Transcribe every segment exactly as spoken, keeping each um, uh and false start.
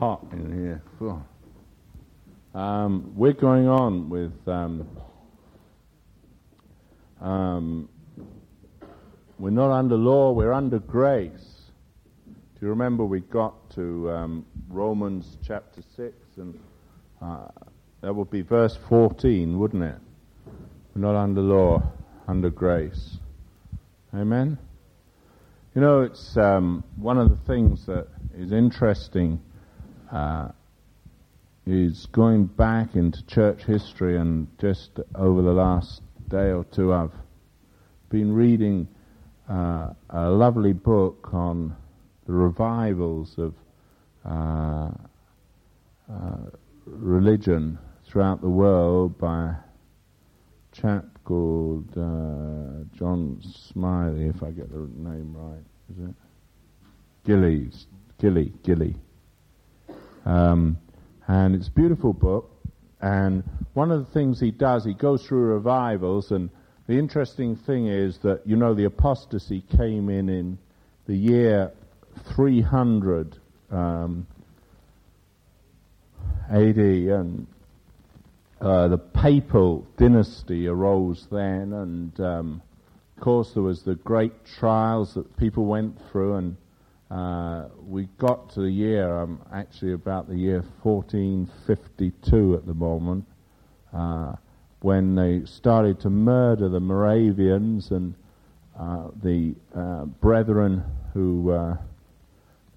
hot in here. Oh. Um, we're going on with um, um, we're not under law, we're under grace. Do you remember we got to um, Romans chapter six, and uh, that would be verse fourteen, wouldn't it? We're not under law, under grace. Amen? You know, it's um, one of the things that is interesting uh, is going back into church history, and just over the last day or two I've been reading uh, a lovely book on the revivals of uh, uh, religion throughout the world by a chap called uh, John Smiley, if I get the name right, is it? Gillys, Gilly, Gilly. Um, and it's a beautiful book, and one of the things he does, he goes through revivals, and the interesting thing is that, you know, the apostasy came in in the year three hundred um, A D, and Uh, the papal dynasty arose then, and um, of course there was the great trials that people went through, and uh, we got to the year, um, actually about the year fourteen fifty-two at the moment, uh, when they started to murder the Moravians and uh, the uh, brethren who were uh,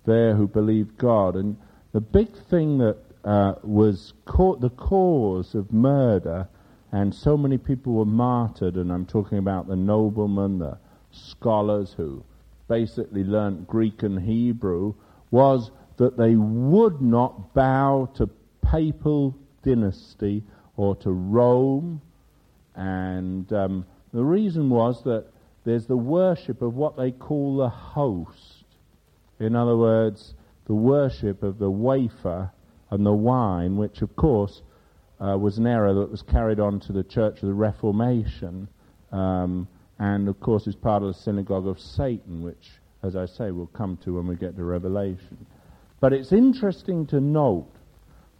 there who believed God. And the big thing that Uh, was co- the cause of murder, and so many people were martyred, and I'm talking about the noblemen, the scholars who basically learnt Greek and Hebrew, was that they would not bow to papal dynasty or to Rome. And um, the reason was that there's the worship of what they call the host. In other words, the worship of the wafer and the wine, which of course uh, was an error that was carried on to the Church of the Reformation, um, and of course is part of the synagogue of Satan, which, as I say, we'll come to when we get to Revelation. But it's interesting to note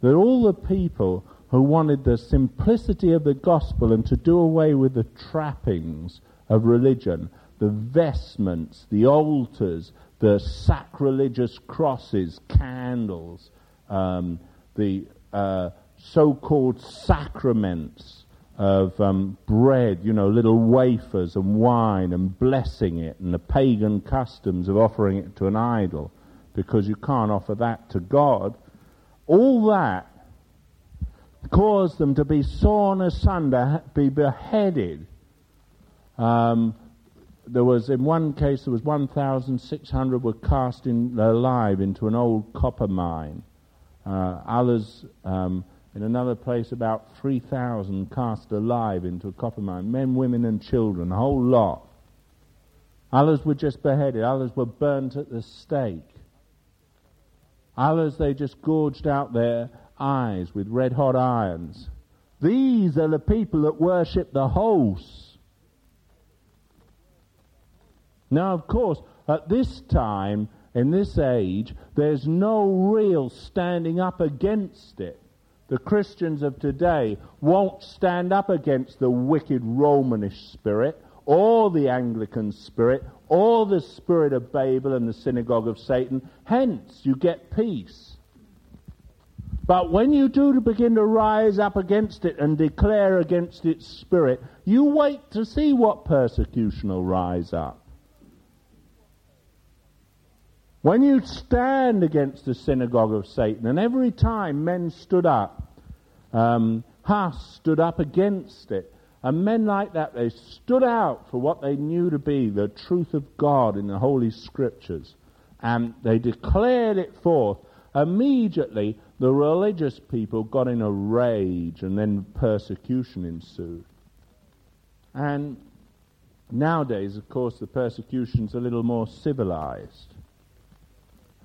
that all the people who wanted the simplicity of the gospel and to do away with the trappings of religion, the vestments, the altars, the sacrilegious crosses, candles, Um, the uh, so-called sacraments of um, bread, you know, little wafers and wine and blessing it, and the pagan customs of offering it to an idol, because you can't offer that to God, all that caused them to be sawn asunder, be beheaded. Um, there was, in one case, there was one thousand six hundred were cast in, alive into an old copper mine. Uh, others, um, in another place, about three thousand cast alive into a copper mine. Men, women, and children, a whole lot. Others were just beheaded. Others were burnt at the stake. Others, they just gorged out their eyes with red-hot irons. These are the people that worship the hosts. Now, of course, at this time, in this age, there's no real standing up against it. The Christians of today won't stand up against the wicked Romanish spirit, or the Anglican spirit, or the spirit of Babel and the synagogue of Satan. Hence, you get peace. But when you do begin to rise up against it and declare against its spirit, you wait to see what persecution will rise up. When you stand against the synagogue of Satan, and every time men stood up, um, Hus stood up against it, and men like that, they stood out for what they knew to be the truth of God in the Holy Scriptures, and they declared it forth. Immediately, the religious people got in a rage, and then persecution ensued. And nowadays, of course, the persecution's a little more civilized.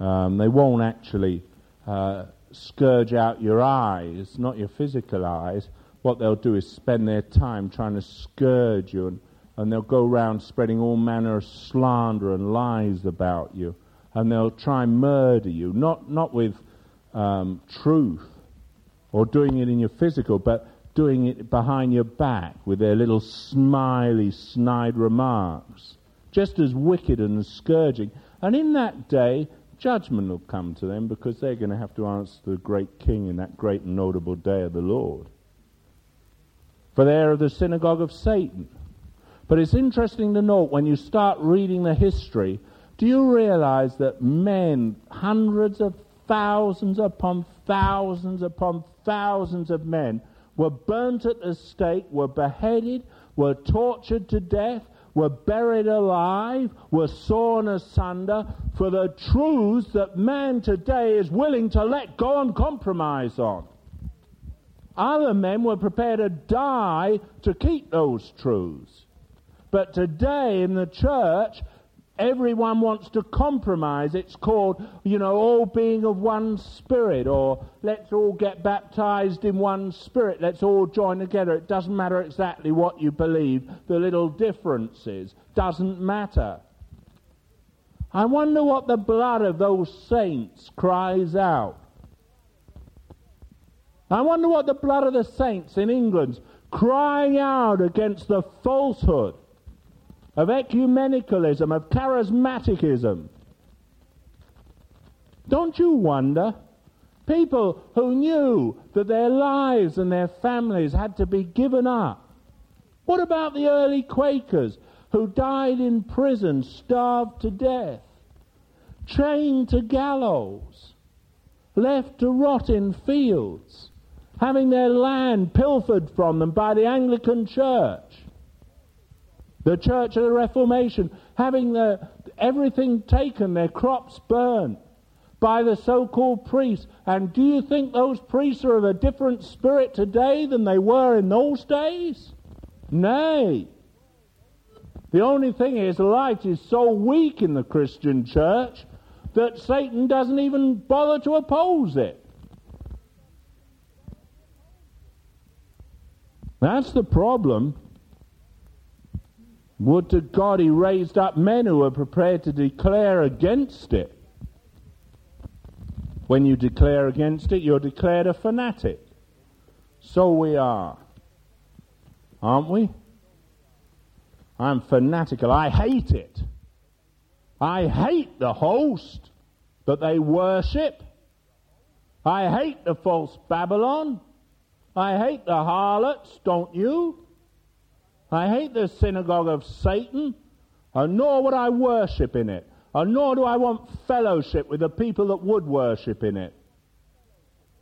Um, they won't actually uh, scourge out your eyes, not your physical eyes. What they'll do is spend their time trying to scourge you, and, and they'll go around spreading all manner of slander and lies about you, and they'll try and murder you, not not with um, truth, or doing it in your physical, but doing it behind your back with their little smiley, snide remarks. Just as wicked and scourging. And in that day, judgment will come to them, because they're going to have to answer the great king in that great and notable day of the Lord. For they are the synagogue of Satan. But it's interesting to note, when you start reading the history, do you realize that men, hundreds of thousands upon thousands upon thousands of men, were burnt at the stake, were beheaded, were tortured to death, were buried alive, were sawn asunder for the truths that man today is willing to let go and compromise on? Other men were prepared to die to keep those truths. But today in the church, everyone wants to compromise. It's called, you know, all being of one spirit, or let's all get baptized in one spirit, let's all join together. It doesn't matter exactly what you believe. The little differences doesn't matter. I wonder what the blood of those saints cries out. I wonder what the blood of the saints in England's crying out against the falsehood of ecumenicalism, of charismaticism. Don't you wonder? People who knew that their lives and their families had to be given up. What about the early Quakers who died in prison, starved to death, chained to gallows, left to rot in fields, having their land pilfered from them by the Anglican Church? The Church of the Reformation, having the, everything taken, their crops burned by the so-called priests. And do you think those priests are of a different spirit today than they were in those days? Nay. The only thing is, light is so weak in the Christian church that Satan doesn't even bother to oppose it. That's the problem. Would to God he raised up men who were prepared to declare against it. When you declare against it, you're declared a fanatic. So we are. Aren't we? I'm fanatical. I hate it. I hate the host that they worship. I hate the false Babylon. I hate the harlots, don't you? I hate the synagogue of Satan, and nor would I worship in it, and nor do I want fellowship with the people that would worship in it.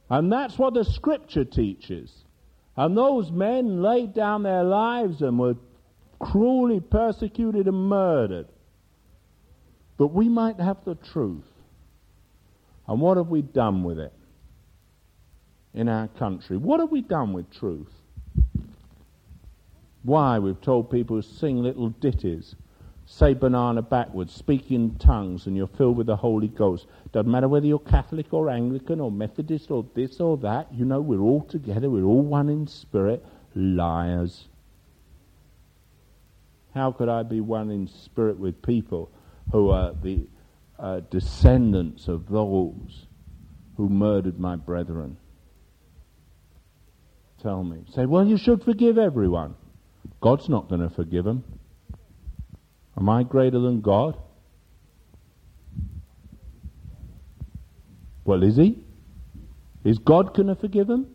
And that's what the Scripture teaches. And those men laid down their lives and were cruelly persecuted and murdered. But we might have the truth. And what have we done with it in our country? What have we done with truth? Why, we've told people to sing little ditties, say banana backwards, speak in tongues, and you're filled with the Holy Ghost. Doesn't matter whether you're Catholic or Anglican or Methodist or this or that. You know, we're all together, we're all one in spirit. Liars. How could I be one in spirit with people who are the uh, descendants of those who murdered my brethren? Tell me. Say, well, you should forgive everyone. God's not going to forgive them. Am I greater than God? Well, is he? Is God going to forgive them?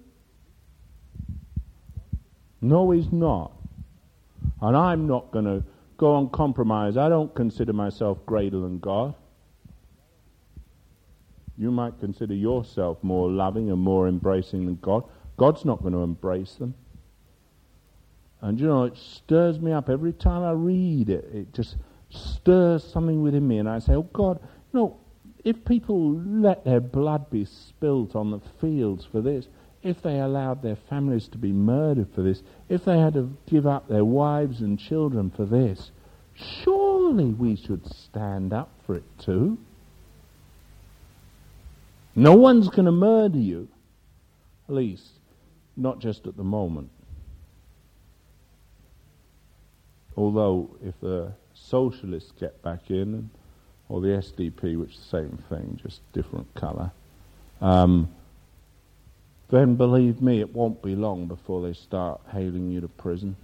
No, he's not. And I'm not going to go and compromise. I don't consider myself greater than God. You might consider yourself more loving and more embracing than God. God's not going to embrace them. And you know, it stirs me up every time I read it. It just stirs something within me, and I say, oh God, you know, if people let their blood be spilt on the fields for this, if they allowed their families to be murdered for this, if they had to give up their wives and children for this, surely we should stand up for it too. No one's going to murder you, at least not just at the moment. Although, if the socialists get back in, or the S D P, which is the same thing, just different colour, Um, then believe me, it won't be long before they start hailing you to prison.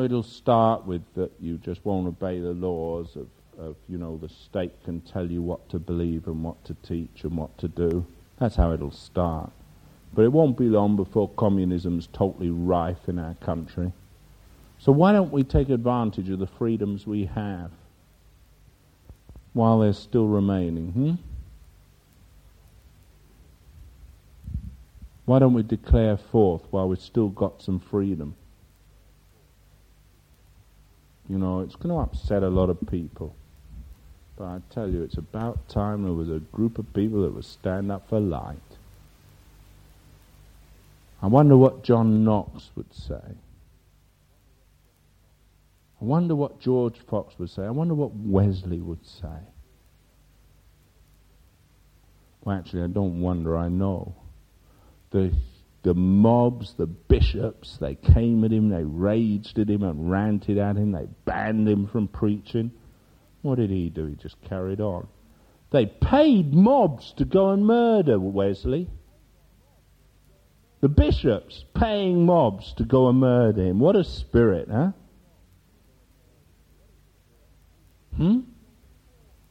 It'll start with that you just won't obey the laws of, of, you know, the state can tell you what to believe and what to teach and what to do. That's how it'll start. But it won't be long before communism's totally rife in our country. So why don't we take advantage of the freedoms we have while they're still remaining? Hmm? Why don't we declare forth while we've still got some freedom? You know, it's going to upset a lot of people. But I tell you, it's about time there was a group of people that would stand up for light. I wonder what John Knox would say. I wonder what George Fox would say. I wonder what Wesley would say. Well, actually, I don't wonder, I know. The the mobs, the bishops, they came at him, they raged at him and ranted at him, they banned him from preaching. What did he do? He just carried on. They paid mobs to go and murder Wesley. The bishops paying mobs to go and murder him. What a spirit, huh? Hmm?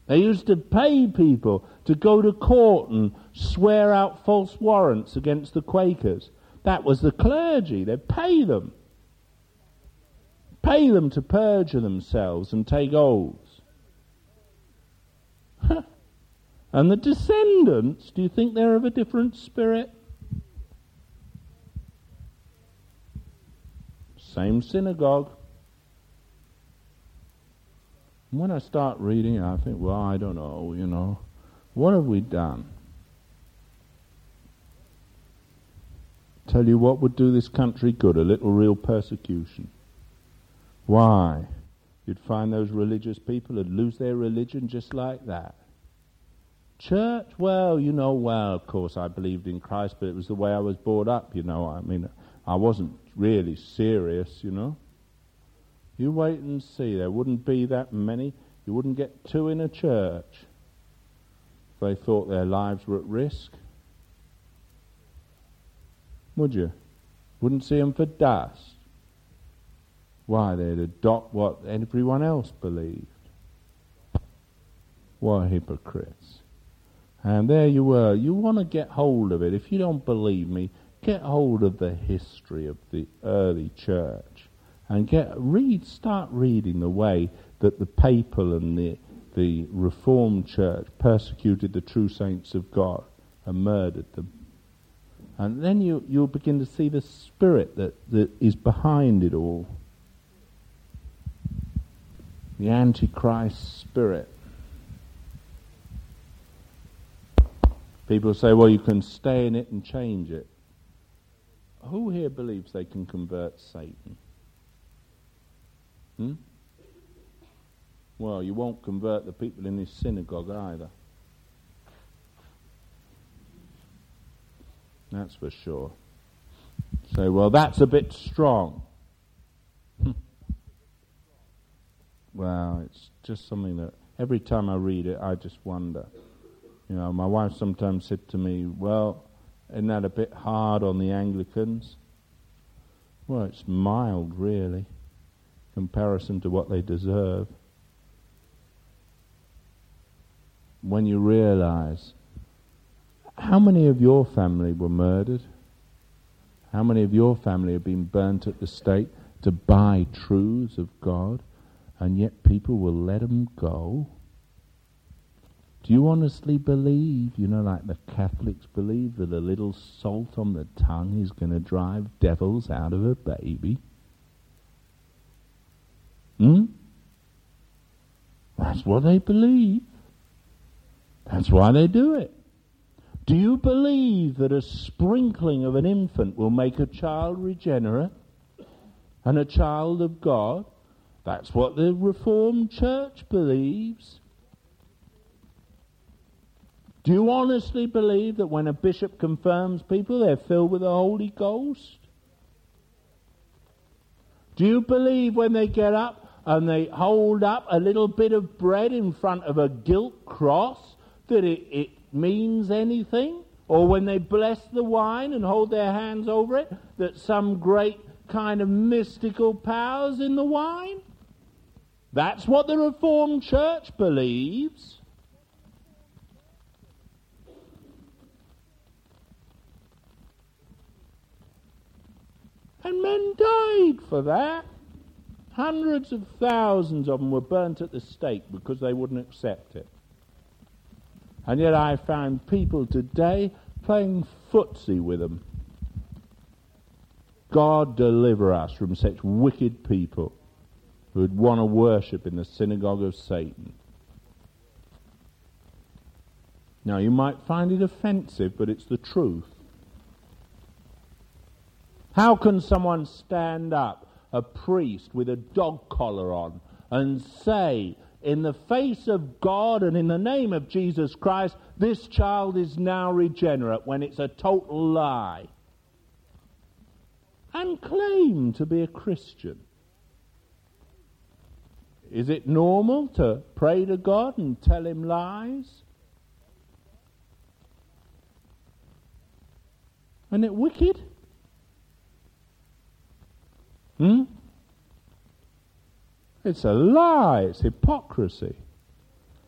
They used to pay people to go to court and swear out false warrants against the Quakers. That was the clergy. They'd pay them. Pay them to perjure themselves and take oaths. And the descendants, do you think they're of a different spirit? Same synagogue. And when I start reading, I think, well, I don't know, you know. What have we done? Tell you what would do this country good, a little real persecution. Why? You'd find those religious people would lose their religion just like that. Church? Well, you know, well, of course I believed in Christ, but it was the way I was brought up, you know. I mean, I wasn't really serious, you know. You wait and see. There wouldn't be that many. You wouldn't get two in a church. They thought their lives were at risk. Would you? Wouldn't see them for dust. Why, they'd adopt what everyone else believed. What hypocrites. And there you were. You want to get hold of it. If you don't believe me, get hold of the history of the early church. And get read, start reading the way that the papal and the the Reformed Church persecuted the true saints of God and murdered them. And then you you'll begin to see the spirit that, that is behind it all. The Antichrist spirit. People say, well, you can stay in it and change it. Who here believes they can convert Satan? Hmm? Well, you won't convert the people in this synagogue either. That's for sure. So, well, that's a bit strong. Well, it's just something that every time I read it, I just wonder. You know, my wife sometimes said to me, well, isn't that a bit hard on the Anglicans? Well, it's mild, really. Comparison to what they deserve. When you realize how many of your family were murdered, how many of your family have been burnt at the stake to buy truths of God, and yet people will let them go. Do you honestly believe, you know, like the Catholics believe, that a little salt on the tongue is going to drive devils out of a baby? Hmm? That's what they believe. That's why they do it. Do you believe that a sprinkling of an infant will make a child regenerate and a child of God? That's what the Reformed Church believes. Do you honestly believe that when a bishop confirms people, they're filled with the Holy Ghost? Do you believe when they get up and they hold up a little bit of bread in front of a gilt cross, that it, it means anything? Or when they bless the wine and hold their hands over it, that some great kind of mystical powers in the wine? That's what the Reformed Church believes. And men died for that. Hundreds of thousands of them were burnt at the stake because they wouldn't accept it. And yet I find people today playing footsie with them. God deliver us from such wicked people who would want to worship in the synagogue of Satan. Now, you might find it offensive, but it's the truth. How can someone stand up, a priest with a dog collar on, and say, in the face of God and in the name of Jesus Christ, this child is now regenerate, when it's a total lie, and claim to be a Christian? Is it normal to pray to God and tell him lies? Isn't it wicked? Hmm? It's a lie. It's hypocrisy.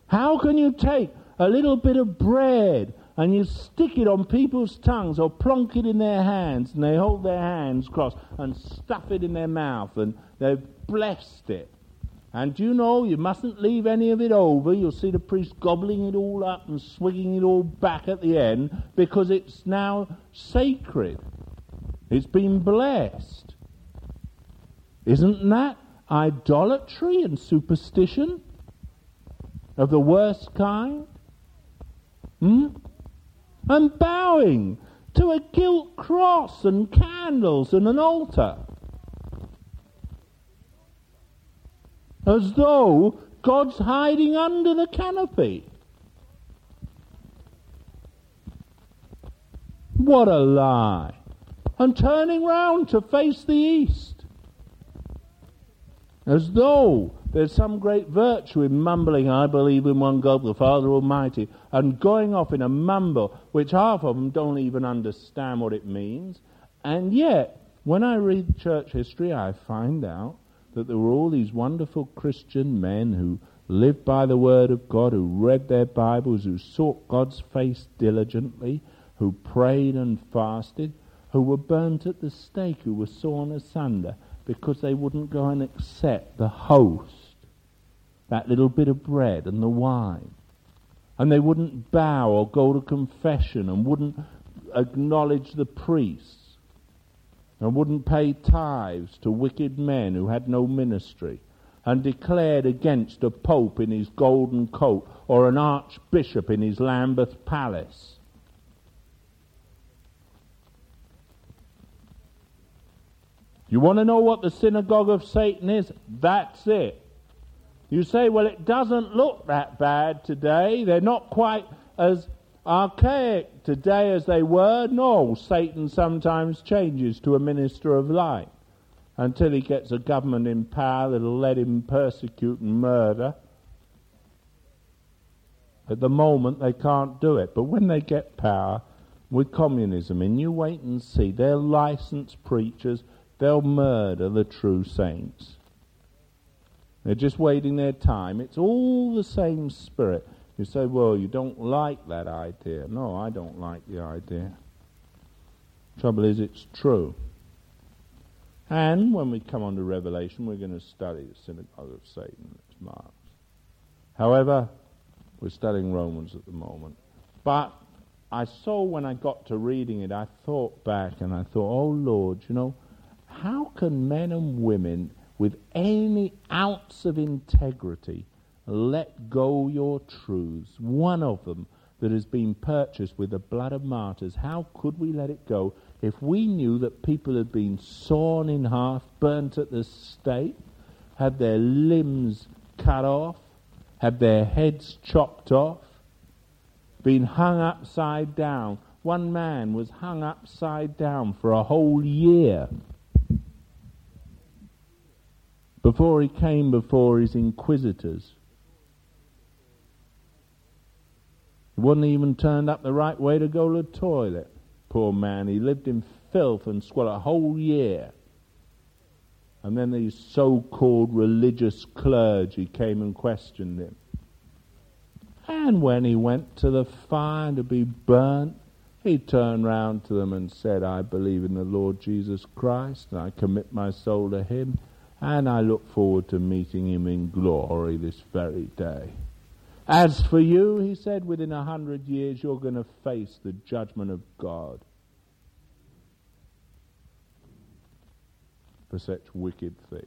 How can you take a little bit of bread and you stick it on people's tongues or plonk it in their hands and they hold their hands crossed and stuff it in their mouth and they've blessed it? And you know you mustn't leave any of it over. You'll see the priest gobbling it all up and swigging it all back at the end because it's now sacred. It's been blessed. Isn't that idolatry and superstition of the worst kind? Hmm? And bowing to a gilt cross and candles and an altar. As though God's hiding under the canopy. What a lie. And turning round to face the east. As though there's some great virtue in mumbling, I believe in one God, the Father Almighty, and going off in a mumble, which half of them don't even understand what it means. And yet, when I read church history, I find out that there were all these wonderful Christian men who lived by the Word of God, who read their Bibles, who sought God's face diligently, who prayed and fasted, who were burnt at the stake, who were sawn asunder, because they wouldn't go and accept the host, that little bit of bread and the wine. And they wouldn't bow or go to confession and wouldn't acknowledge the priests and wouldn't pay tithes to wicked men who had no ministry and declared against a pope in his golden coat or an archbishop in his Lambeth palace. You want to know what the synagogue of Satan is? That's it. You say, well, it doesn't look that bad today. They're not quite as archaic today as they were. No, Satan sometimes changes to a minister of light until he gets a government in power that'll let him persecute and murder. At the moment, they can't do it. But when they get power with communism, and you wait and see, they're licensed preachers. They'll murder the true saints. They're just waiting their time. It's all the same spirit. You say, well, you don't like that idea. No, I don't like the idea. Trouble is, it's true. And when we come on to Revelation, we're going to study the synagogue of Satan, its marks. However, we're studying Romans at the moment. But I saw when I got to reading it, I thought back and I thought, oh, Lord, you know, how can men and women with any ounce of integrity let go your truths? One of them that has been purchased with the blood of martyrs. How could we let it go if we knew that people had been sawn in half, burnt at the stake, had their limbs cut off, had their heads chopped off, been hung upside down? One man was hung upside down for a whole year before he came before his inquisitors. He wouldn't even turn up the right way to go to the toilet. Poor man, he lived in filth and squalor a whole year. And then these so-called religious clergy came and questioned him. And when he went to the fire to be burnt, he turned round to them and said, I believe in the Lord Jesus Christ, and I commit my soul to him, and I look forward to meeting him in glory this very day. As for you, he said, within a hundred years you're going to face the judgment of God for such wicked things.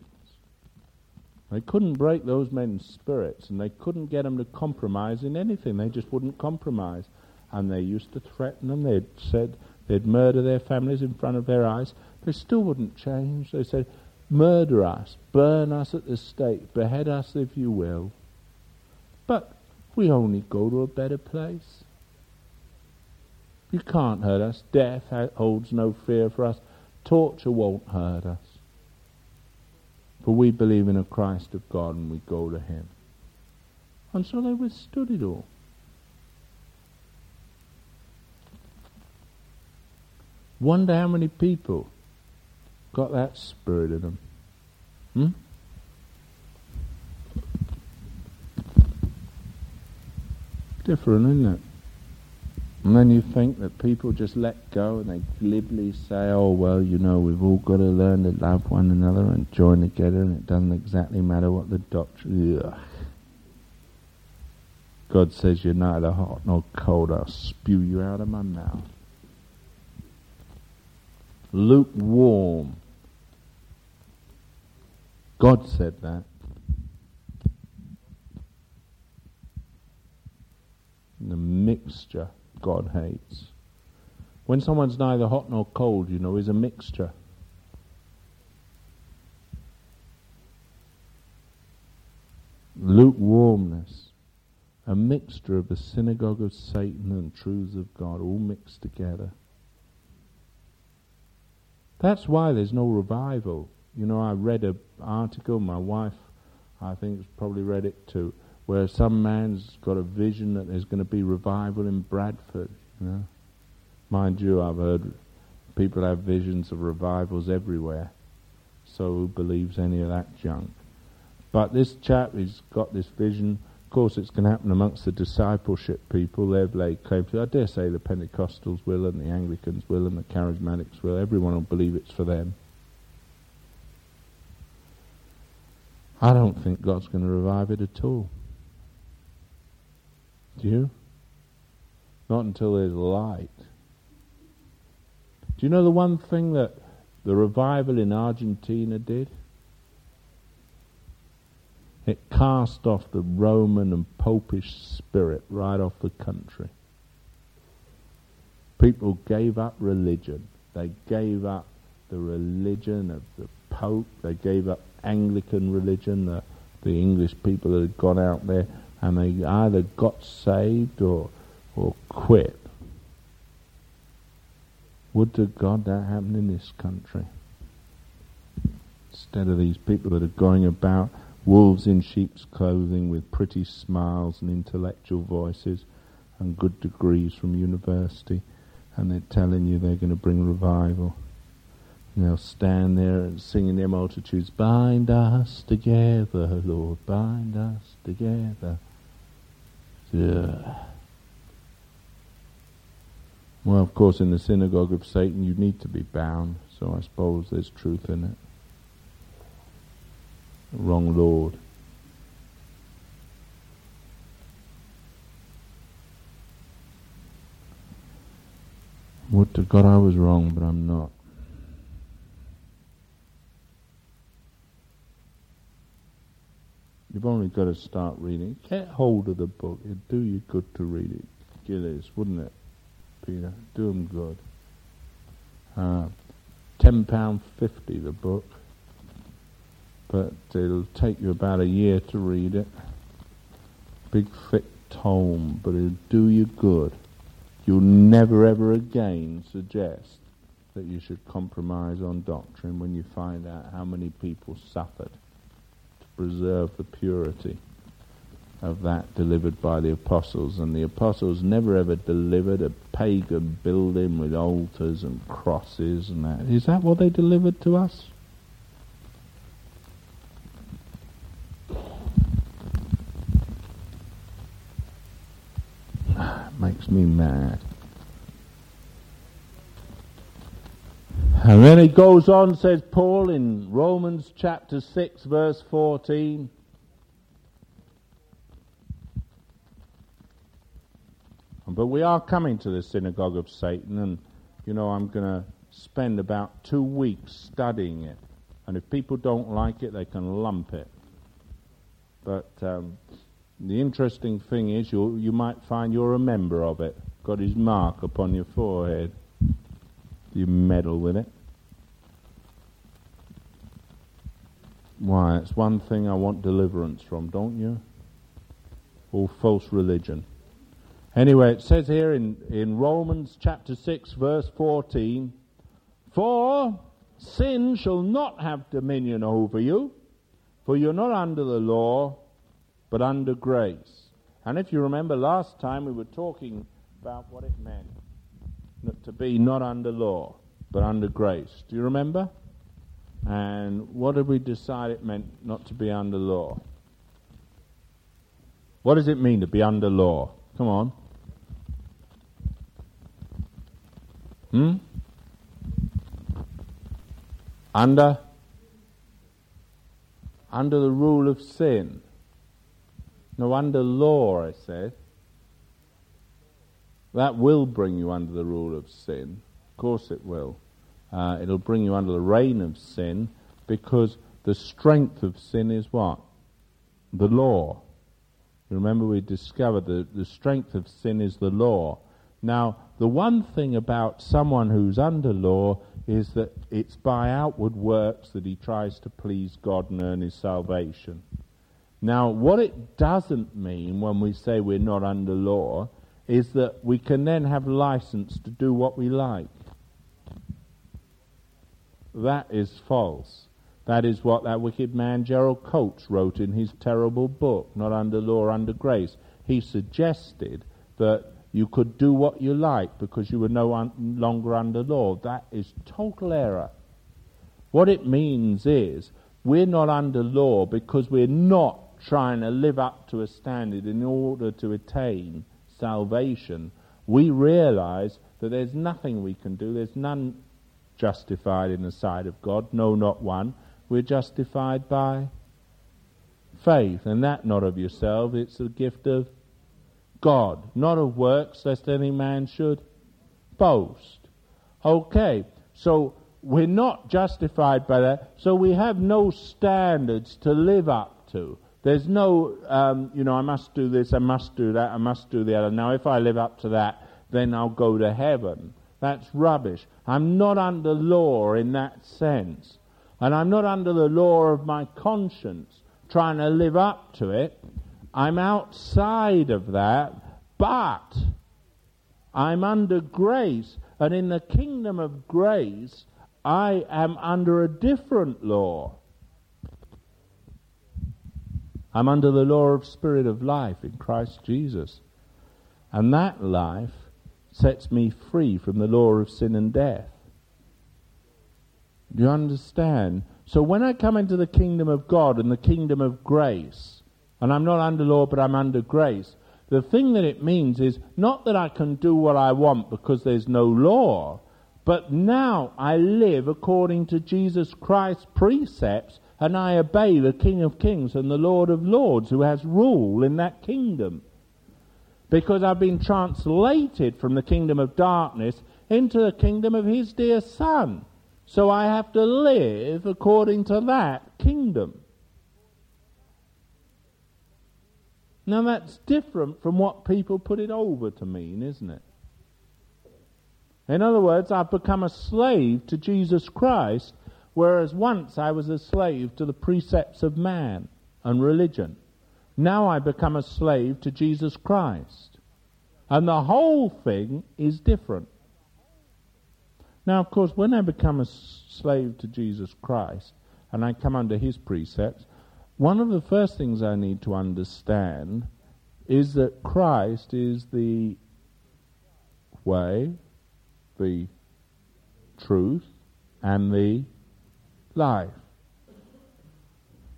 They couldn't break those men's spirits, and they couldn't get them to compromise in anything. They just wouldn't compromise. And they used to threaten them. They'd said they'd murder their families in front of their eyes. They still wouldn't change. They said, murder us, burn us at the stake, behead us if you will. But we only go to a better place. You can't hurt us. Death holds no fear for us. Torture won't hurt us. For we believe in a Christ of God, and we go to him. And so they withstood it all. Wonder how many people got that spirit in them. Hmm? Different, isn't it? And then you think that people just let go, and they glibly say, oh, well, you know, we've all got to learn to love one another and join together, and it doesn't exactly matter what the doctrine... Ugh. God says you're neither hot nor cold, I'll spew you out of my mouth. Lukewarm. God said that. And the mixture God hates. When someone's neither hot nor cold, you know, is a mixture. Lukewarmness, a mixture of the synagogue of Satan and truths of God, all mixed together. That's why there's no revival. You know, I read an article, my wife, I think, has probably read it too, where some man's got a vision that there's going to be revival in Bradford, you know. Mind you, I've heard people have visions of revivals everywhere, so who believes any of that junk? But this chap, he's got this vision. Of course, it's going to happen amongst the discipleship people. They've laid claim to it. I dare say the Pentecostals will, and the Anglicans will, and the Charismatics will. Everyone will believe it's for them. I don't think God's going to revive it at all. Do you? Not until there's light. Do you know the one thing that the revival in Argentina did? It cast off the Roman and Popish spirit right off the country. People gave up religion. They gave up the religion of the Pope. They gave up Anglican religion, the, the English people that had gone out there. And they either got saved or or quit. Would to God that happened in this country. Instead of these people that are going about, wolves in sheep's clothing with pretty smiles and intellectual voices and good degrees from university, and they're telling you they're going to bring revival. And they'll stand there and sing in their multitudes, bind us together, Lord, bind us together. Ugh. Well, of course, in the synagogue of Satan you need to be bound, so I suppose there's truth in it. Wrong Lord. Would to God I was wrong, but I'm not. You've only got to start reading. Get hold of the book. It'd do you good to read it. Gillys, wouldn't it? Peter, do him good. Uh, ten pounds fifty the book, but it'll take you about a year to read it. Big thick tome, but it'll do you good. You'll never ever again suggest that you should compromise on doctrine when you find out how many people suffered to preserve the purity of that delivered by the apostles, and the apostles never ever delivered a pagan building with altars and crosses and that. Is that what they delivered to us? Makes me mad. And then it goes on, says Paul in Romans chapter six verse fourteen, but we are coming to the synagogue of Satan, and you know I'm going to spend about two weeks studying it, and if people don't like it they can lump it, but um, the interesting thing is you you might find you're a member of it. Got his mark upon your forehead. You meddle with it. Why, it's one thing I want deliverance from, don't you? All false religion. Anyway, it says here in, in Romans chapter six, verse fourteen, "For sin shall not have dominion over you, for you're not under the law, but under grace." And if you remember last time we were talking about what it meant to be not under law, but under grace. Do you remember? And what did we decide it meant not to be under law? What does it mean to be under law? Come on. Hmm? Under? Under the rule of sin. No, under law, I said. That will bring you under the rule of sin. Of course it will. Uh, it'll bring you under the reign of sin, because the strength of sin is what? The law. Remember, we discovered that the strength of sin is the law. Now, the one thing about someone who's under law is that it's by outward works that he tries to please God and earn his salvation. Now, what it doesn't mean when we say we're not under law is that we can then have license to do what we like. That is false. That is what that wicked man Gerald Coates wrote in his terrible book, Not Under Law, Under Grace. He suggested that you could do what you like because you were no un- longer under law. That is total error. What it means is we're not under law because we're not trying to live up to a standard in order to attain salvation. We realize that there's nothing we can do, there's none justified in the sight of God, no, not one. We're justified by faith, and that not of yourself, it's the gift of God, not of works, lest any man should boast. Okay, so we're not justified by that, so we have no standards to live up to. There's no, um, you know, I must do this, I must do that, I must do the other. Now, if I live up to that, then I'll go to heaven. That's rubbish. I'm not under law in that sense. And I'm not under the law of my conscience, trying to live up to it. I'm outside of that, but I'm under grace. And in the kingdom of grace, I am under a different law. I'm under the law of spirit of life in Christ Jesus. And that life sets me free from the law of sin and death. Do you understand? So when I come into the kingdom of God and the kingdom of grace, and I'm not under law but I'm under grace, the thing that it means is not that I can do what I want because there's no law, but now I live according to Jesus Christ's precepts, and I obey the King of Kings and the Lord of Lords who has rule in that kingdom. Because I've been translated from the kingdom of darkness into the kingdom of his dear Son. So I have to live according to that kingdom. Now that's different from what people put it over to mean, isn't it? In other words, I've become a slave to Jesus Christ, whereas once I was a slave to the precepts of man and religion. Now I become a slave to Jesus Christ. And the whole thing is different. Now, of course, when I become a slave to Jesus Christ and I come under his precepts, One of the first things I need to understand is that Christ is the way, the truth, and the life.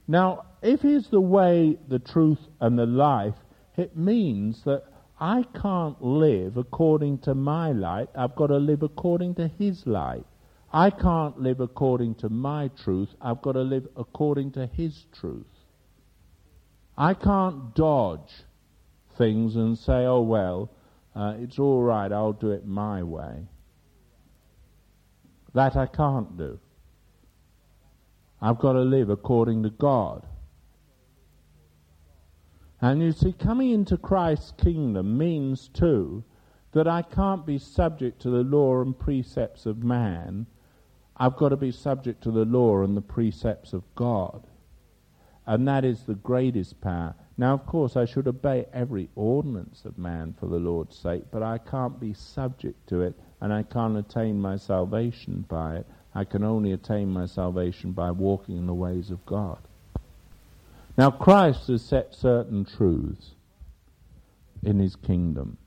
Now, if he's the way, the truth, and the life, it means that I can't live according to my light. I've got to live according to his light. I can't live according to my truth. I've got to live according to his truth. I can't dodge things and say, oh, well, uh, it's all right, I'll do it my way. That I can't do. I've got to live according to God. And you see, coming into Christ's kingdom means, too, that I can't be subject to the law and precepts of man. I've got to be subject to the law and the precepts of God. And that is the greatest power. Now, of course, I should obey every ordinance of man for the Lord's sake, but I can't be subject to it, and I can't attain my salvation by it. I can only attain my salvation by walking in the ways of God. Now, Christ has set certain truths in his kingdom.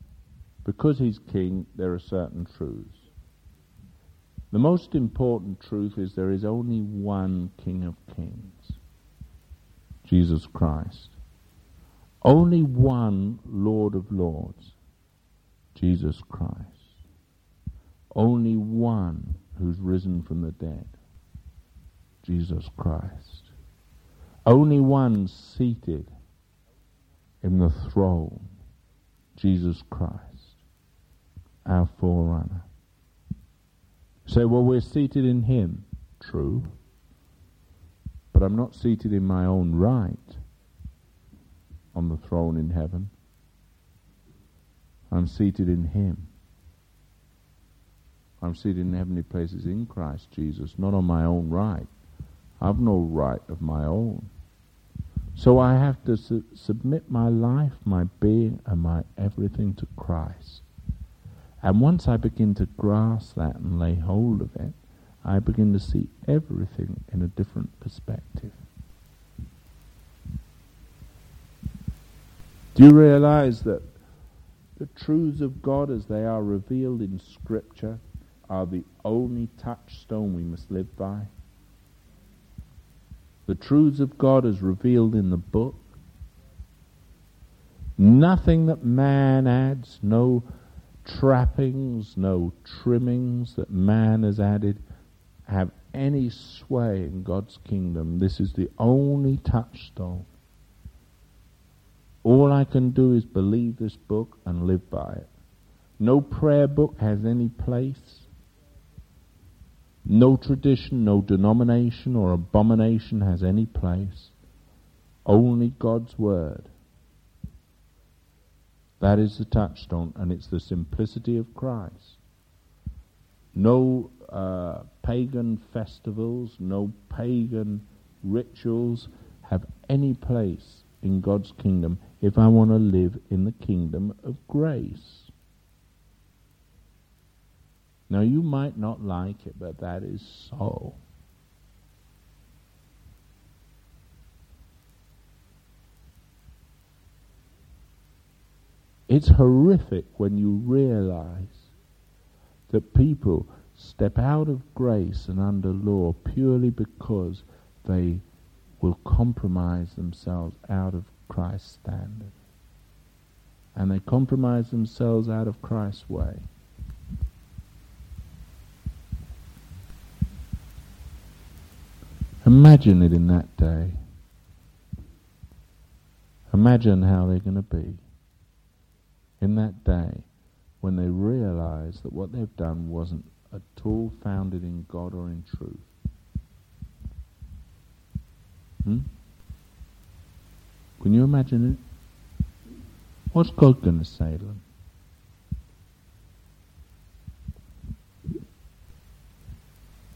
Because he's king, there are certain truths. The most important truth is there is only one King of Kings, Jesus Christ. Only one Lord of Lords, Jesus Christ. Only one who's risen from the dead, Jesus Christ. Only one seated in the throne, Jesus Christ. Our forerunner. Say, so, well, we're seated in him. True. But I'm not seated in my own right on the throne in heaven. I'm seated in him. I'm seated in heavenly places in Christ Jesus, not on my own right. I've no right of my own. So I have to su- submit my life, my being, and my everything to Christ. And once I begin to grasp that and lay hold of it, I begin to see everything in a different perspective. Do you realize that the truths of God as they are revealed in Scripture are the only touchstone we must live by? The truths of God as revealed in the book. Nothing that man adds, no trappings, no trimmings that man has added have any sway in God's kingdom. This is the only touchstone. All I can do is believe this book and live by it. No prayer book has any place. No tradition, no denomination or abomination has any place. Only God's word. That is the touchstone, and it's the simplicity of Christ. No uh, pagan festivals, no pagan rituals have any place in God's kingdom if I want to live in the kingdom of grace. Now, you might not like it, but that is so. It's horrific when you realize that people step out of grace and under law purely because they will compromise themselves out of Christ's standard. And they compromise themselves out of Christ's way. Imagine it in that day. Imagine how they're going to be in that day when they realize that what they've done wasn't at all founded in God or in truth. Hmm? Can you imagine it? What's God going to say to them?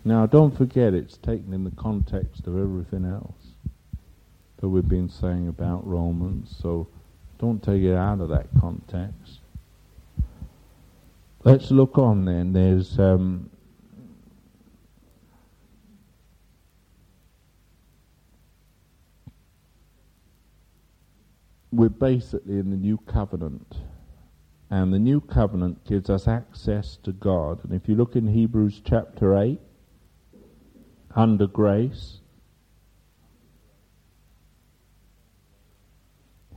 Now, don't forget, it's taken in the context of everything else that we've been saying about Romans, so don't take it out of that context. Let's look on then. There's um, we're basically in the new covenant. And the new covenant gives us access to God. And if you look in Hebrews chapter eight, under grace,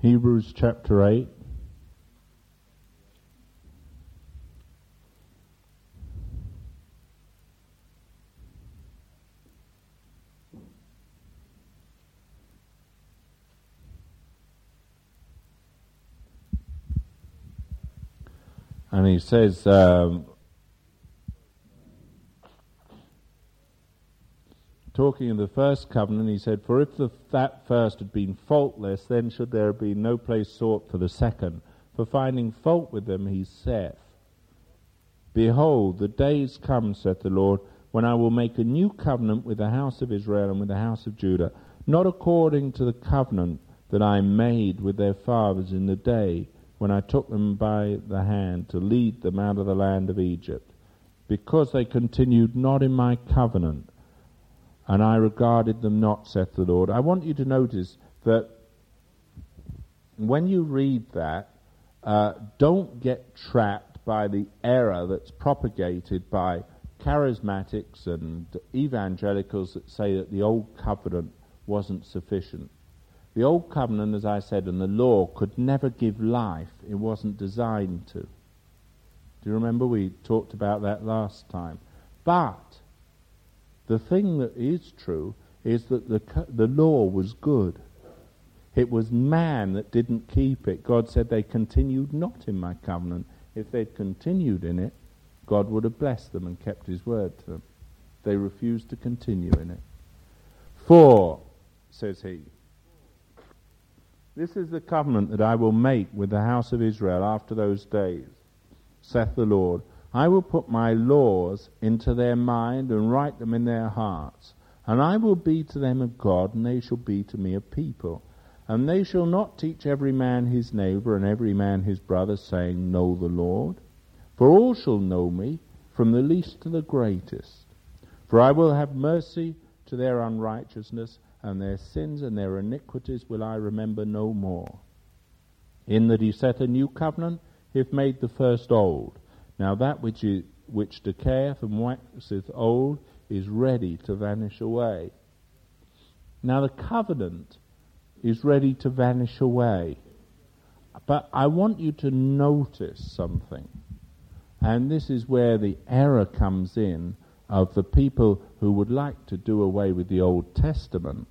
Hebrews chapter eight, and he says, um, talking of the first covenant, he said, "For if the, that first had been faultless, then should there have been no place sought for the second. For finding fault with them, he saith, Behold, the days come, saith the Lord, when I will make a new covenant with the house of Israel and with the house of Judah, not according to the covenant that I made with their fathers in the day when I took them by the hand to lead them out of the land of Egypt, because they continued not in my covenant, and I regarded them not, saith the Lord." I want you to notice that when you read that, uh, don't get trapped by the error that's propagated by charismatics and evangelicals that say that the old covenant wasn't sufficient. The old covenant, as I said, and the law could never give life. It wasn't designed to. Do you remember we talked about that last time? But the thing that is true is that the co- the law was good. It was man that didn't keep it. God said they continued not in my covenant. If they'd continued in it, God would have blessed them and kept his word to them. They refused to continue in it. "For," says he, "this is the covenant that I will make with the house of Israel after those days, saith the Lord. I will put my laws into their mind and write them in their hearts. And I will be to them a God, and they shall be to me a people. And they shall not teach every man his neighbour and every man his brother, saying, Know the Lord. For all shall know me, from the least to the greatest. For I will have mercy to their unrighteousness, and their sins and their iniquities will I remember no more. In that he set a new covenant, he hath made the first old. Now that which is, which decayeth and waxeth old is ready to vanish away." Now the covenant is ready to vanish away. But I want you to notice something. And this is where the error comes in of the people who would like to do away with the Old Testament.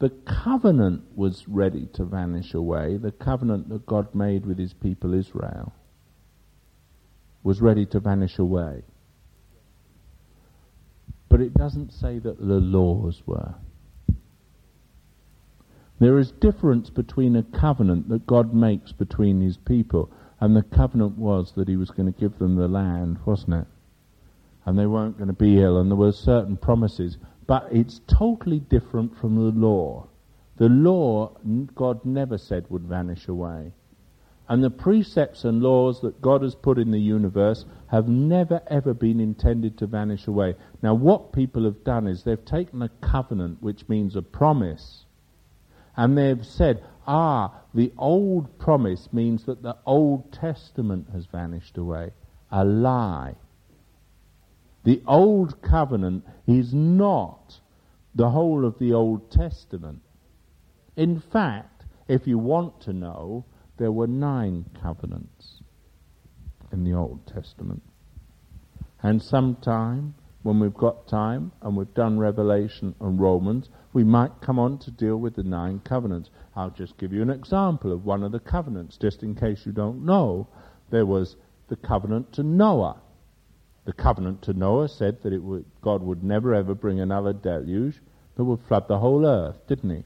The covenant was ready to vanish away. The covenant that God made with his people Israel was ready to vanish away. But it doesn't say that the laws were. There is difference between a covenant that God makes between his people, and the covenant was that he was going to give them the land, wasn't it? And they weren't going to be ill, and there were certain promises. But it's totally different from the law. The law, God never said, would vanish away. And the precepts and laws that God has put in the universe have never, ever been intended to vanish away. Now, what people have done is they've taken a covenant, which means a promise, and they've said, ah, the old promise means that the Old Testament has vanished away. A lie. The Old Covenant is not the whole of the Old Testament. In fact, if you want to know, there were nine covenants in the Old Testament. And sometime, when we've got time, and we've done Revelation and Romans, we might come on to deal with the nine covenants. I'll just give you an example of one of the covenants, just in case you don't know. There was the covenant to Noah. The covenant to Noah said that it would, God would never ever bring another deluge that would flood the whole earth, didn't he?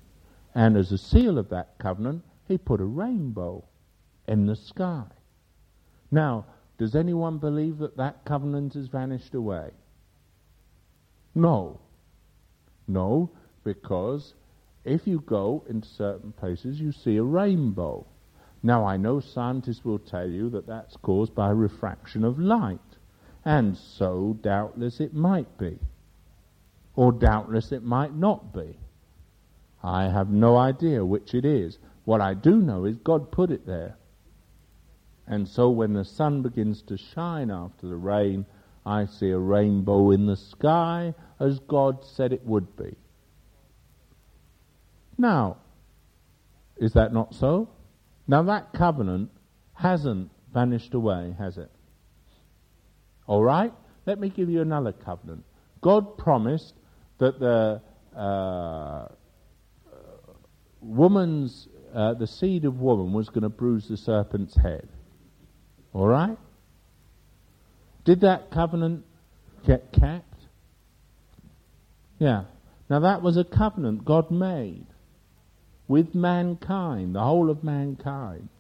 And as a seal of that covenant, he put a rainbow in the sky. Now, does anyone believe that that covenant has vanished away? No. No, because if you go into certain places, you see a rainbow. Now, I know scientists will tell you that that's caused by refraction of light. And so, doubtless, it might be. Or doubtless, it might not be. I have no idea which it is. What I do know is God put it there. And so when the sun begins to shine after the rain, I see a rainbow in the sky as God said it would be. Now, is that not so? Now that covenant hasn't vanished away, has it? All right? Let me give you another covenant. God promised that the uh, woman's, uh, the seed of woman was going to bruise the serpent's head. All right? Did that covenant get kept? Yeah. Now that was a covenant God made with mankind, the whole of mankind.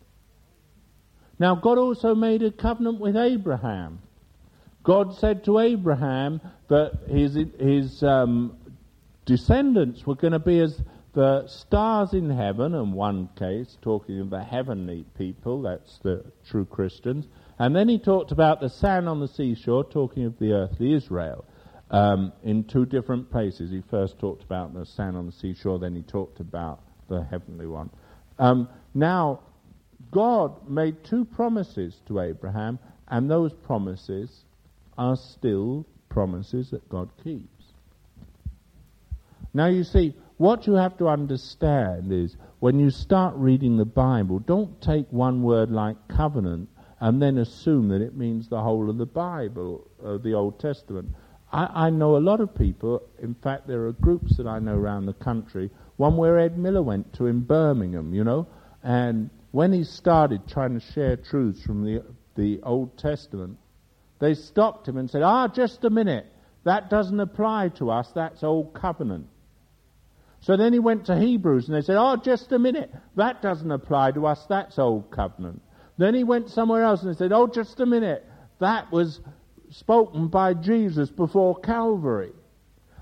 Now God also made a covenant with Abraham. God said to Abraham that his his um, descendants were going to be as the stars in heaven, in one case, talking of the heavenly people, that's the true Christians. And then he talked about the sand on the seashore, talking of the earthly Israel, um, in two different places. He first talked about the sand on the seashore, then he talked about the heavenly one. Um, now, God made two promises to Abraham, and those promises are still promises that God keeps. Now, you see, what you have to understand is when you start reading the Bible, don't take one word like covenant and then assume that it means the whole of the Bible, uh, the Old Testament. I, I know a lot of people, in fact there are groups that I know around the country, one where Ed Miller went to in Birmingham, you know, and when he started trying to share truths from the the Old Testament, they stopped him and said, ah, just a minute, that doesn't apply to us, that's Old Covenant. So then he went to Hebrews and they said, oh, just a minute, that doesn't apply to us, that's Old Covenant. Then he went somewhere else and they said, oh, just a minute, that was spoken by Jesus before Calvary.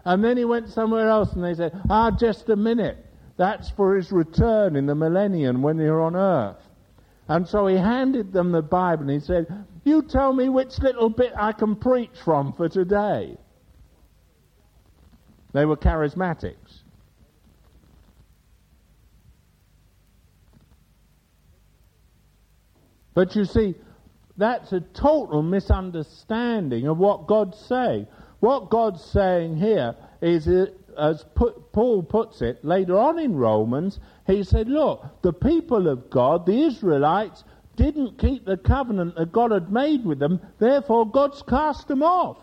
And then he went somewhere else and they said, ah, just a minute, that's for his return in the millennium when you're on earth. And so he handed them the Bible and he said, you tell me which little bit I can preach from for today. They were Charismatics. But you see, that's a total misunderstanding of what God's saying. What God's saying here is, as Paul puts it later on in Romans, he said, look, the people of God, the Israelites, didn't keep the covenant that God had made with them, therefore God's cast them off.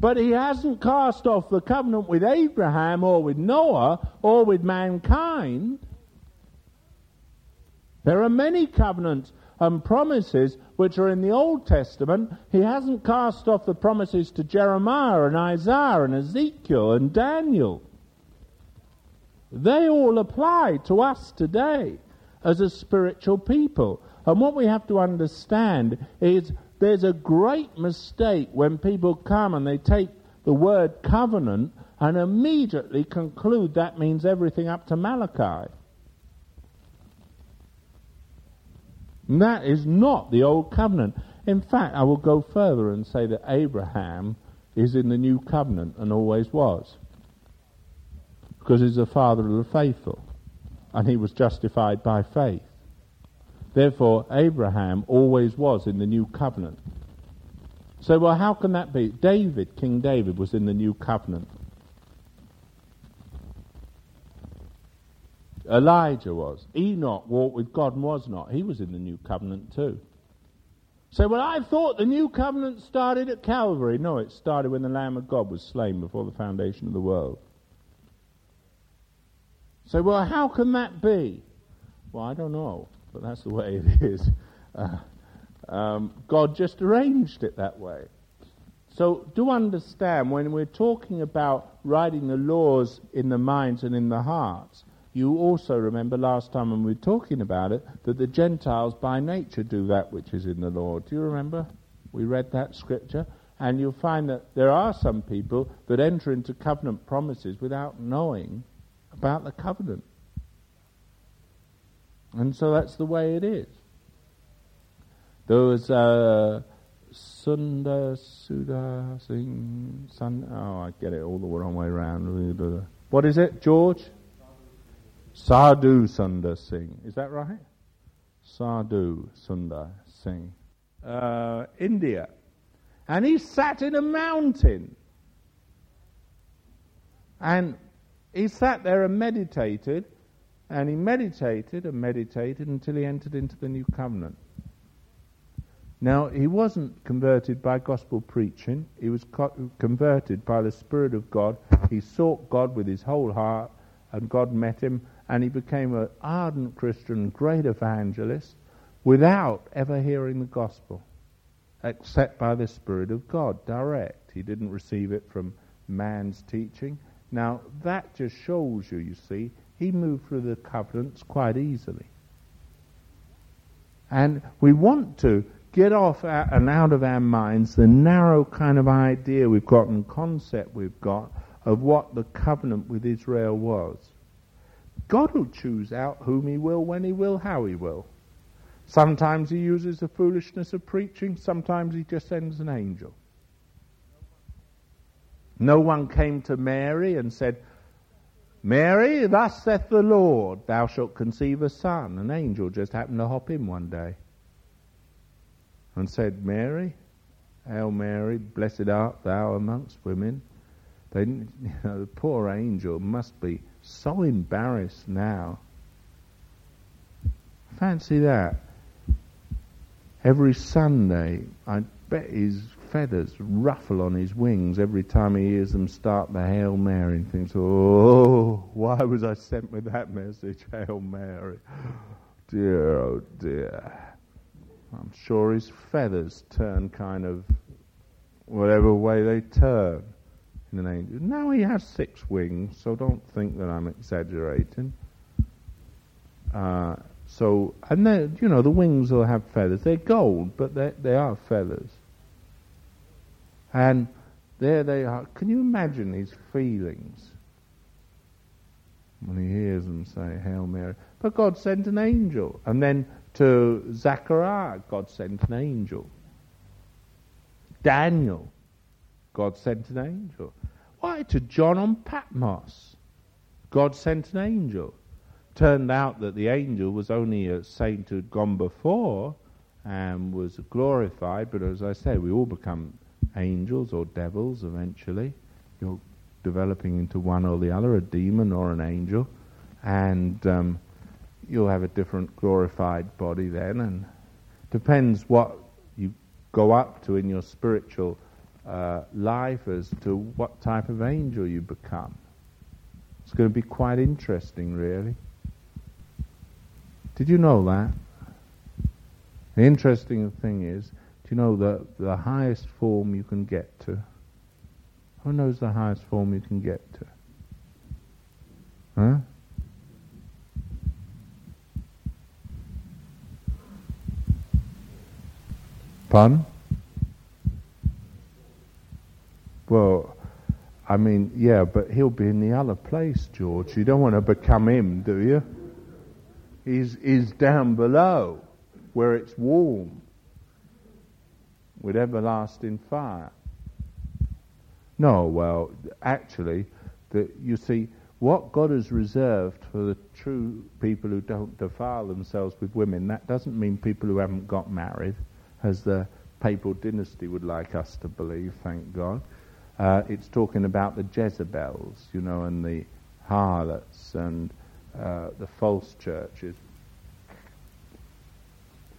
But he hasn't cast off the covenant with Abraham or with Noah or with mankind. There are many covenants and promises which are in the Old Testament. He hasn't cast off the promises to Jeremiah and Isaiah and Ezekiel and Daniel. They all apply to us today as a spiritual people. And what we have to understand is there's a great mistake when people come and they take the word covenant and immediately conclude that means everything up to Malachi. And that is not the Old Covenant. In fact, I will go further and say that Abraham is in the New Covenant and always was, because he's the father of the faithful, and he was justified by faith. Therefore, Abraham always was in the New Covenant. So, well, how can that be? David, King David, was in the New Covenant. Elijah was. Enoch walked with God and was not. He was in the New Covenant too. So, well, I thought the New Covenant started at Calvary. No, it started when the Lamb of God was slain before the foundation of the world. So, well, how can that be? Well, I don't know, but that's the way it is. Uh, um, God just arranged it that way. So do understand, when we're talking about writing the laws in the minds and in the hearts, you also remember last time when we were talking about it that the Gentiles by nature do that which is in the law. Do you remember? We read that scripture. And you'll find that there are some people that enter into covenant promises without knowing about the covenant. And so that's the way it is. There was uh, Sundar Sudar Singh. Sun, oh, I get it all the wrong way around. What is it, George? Sadhu Sundar Singh. Is that right? Sadhu Sundar Singh. Uh, India. And he sat in a mountain. And he sat there and meditated, and he meditated and meditated until he entered into the new covenant. Now, he wasn't converted by gospel preaching. He was co- converted by the Spirit of God. He sought God with his whole heart, and God met him, and he became an ardent Christian, great evangelist, without ever hearing the gospel, except by the Spirit of God, direct. He didn't receive it from man's teaching. Now, that just shows you, you see, he moved through the covenants quite easily. And we want to get off our, and out of our minds the narrow kind of idea we've got and concept we've got of what the covenant with Israel was. God will choose out whom he will, when he will, how he will. Sometimes he uses the foolishness of preaching, sometimes he just sends an angel. No one came to Mary and said, Mary, thus saith the Lord, thou shalt conceive a son. An angel just happened to hop in one day and said, Mary, Hail Mary, blessed art thou amongst women. They didn't, you know, the poor angel must be so embarrassed now. Fancy that. Every Sunday, I bet his feathers ruffle on his wings every time he hears them start the Hail Mary and thinks, oh, why was I sent with that message, Hail Mary? Dear, oh dear. I'm sure his feathers turn kind of whatever way they turn in an angel. Now he has six wings, so don't think that I'm exaggerating. Uh, so, and then, you know, the wings will have feathers. They're gold, but they they are feathers. And there they are. Can you imagine his feelings when he hears them say, Hail Mary? But God sent an angel. And then to Zechariah, God sent an angel. Daniel, God sent an angel. Why? To John on Patmos, God sent an angel. Turned out that the angel was only a saint who'd gone before and was glorified, but as I say, we all become angels or devils eventually. You're developing into one or the other, a demon or an angel, and um, you'll have a different glorified body then, and depends what you go up to in your spiritual uh, life as to what type of angel you become. It's going to be quite interesting, really. Did you know that? The interesting thing is, you know, the, the highest form you can get to. Who knows the highest form you can get to? Huh? Pardon? Well, I mean, yeah, but he'll be in the other place, George. You don't want to become him, do you? He's, he's down below, where it's warm, with everlasting fire. No, well, actually, the, you see, what God has reserved for the true people who don't defile themselves with women, that doesn't mean people who haven't got married, as the papal dynasty would like us to believe, thank God. Uh, it's talking about the Jezebels, you know, and the harlots and uh, the false churches.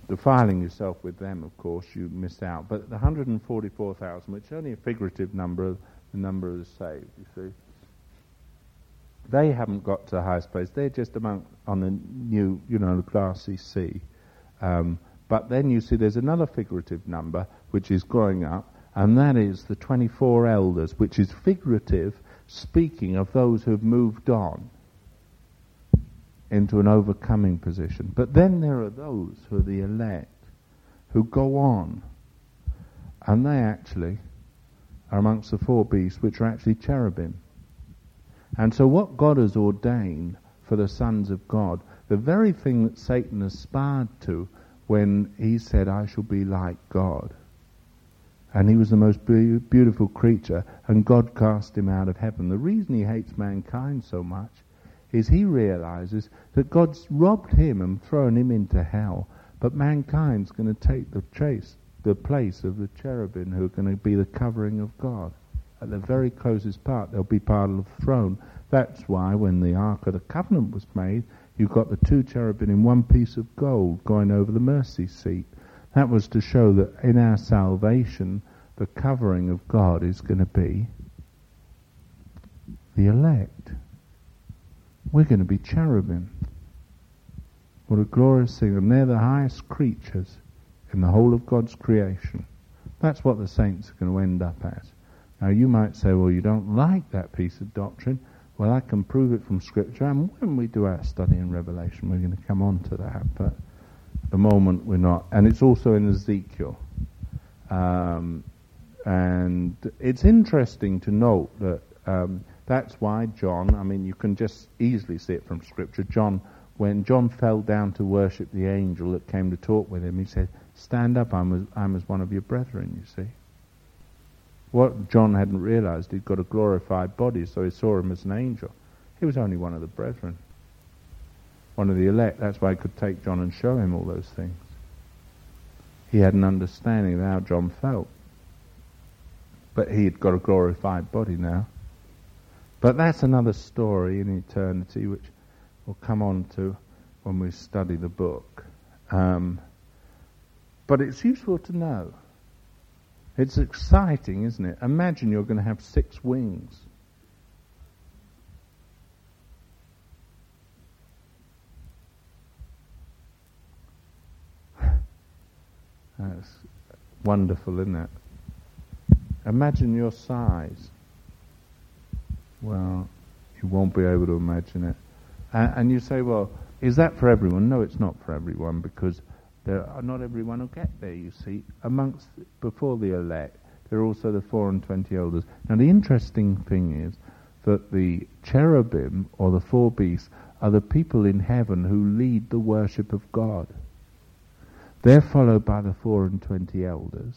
Defiling yourself with them, of course, you miss out. But the one hundred forty-four thousand, which is only a figurative number of the number of the saved, you see, they haven't got to the highest place. They're just among on the new, you know, classy C. Um, but then you see there's another figurative number which is growing up, and that is the twenty-four elders, which is figurative, speaking of those who've moved on into an overcoming position. But then there are those who are the elect, who go on, and they actually are amongst the four beasts, which are actually cherubim. And so what God has ordained for the sons of God, the very thing that Satan aspired to when he said, I shall be like God, and he was the most be- beautiful creature, and God cast him out of heaven. The reason he hates mankind so much is he realizes that God's robbed him and thrown him into hell, but mankind's going to take the trace, the place of the cherubim who are going to be the covering of God. At the very closest part, they'll be part of the throne. That's why when the Ark of the Covenant was made, you got the two cherubim in one piece of gold going over the mercy seat. That was to show that in our salvation, the covering of God is going to be the elect. We're going to be cherubim. What a glorious thing. And they're the highest creatures in the whole of God's creation. That's what the saints are going to end up as. Now you might say, well, you don't like that piece of doctrine. Well, I can prove it from Scripture, and when we do our study in Revelation, we're going to come on to that, but at the moment we're not. And it's also in Ezekiel. Um, and it's interesting to note that um, that's why John, I mean, you can just easily see it from Scripture. John, when John fell down to worship the angel that came to talk with him, he said, "Stand up, I'm as, I'm as one of your brethren," you see. What John hadn't realized, he'd got a glorified body, so he saw him as an angel. He was only one of the brethren, one of the elect. That's why he could take John and show him all those things. He had an understanding of how John felt. But he'd got a glorified body now. But that's another story in eternity, which we'll come on to when we study the book. Um, but it's useful to know. It's exciting, isn't it? Imagine you're going to have six wings. That's wonderful, isn't it? Imagine your size. Well, you won't be able to imagine it. And, and you say, well, is that for everyone? No, it's not for everyone, because there are not everyone will get there, you see. Amongst, before the elect, there are also the four and twenty elders. Now the interesting thing is that the cherubim, or the four beasts, are the people in heaven who lead the worship of God. They're followed by the four and twenty elders,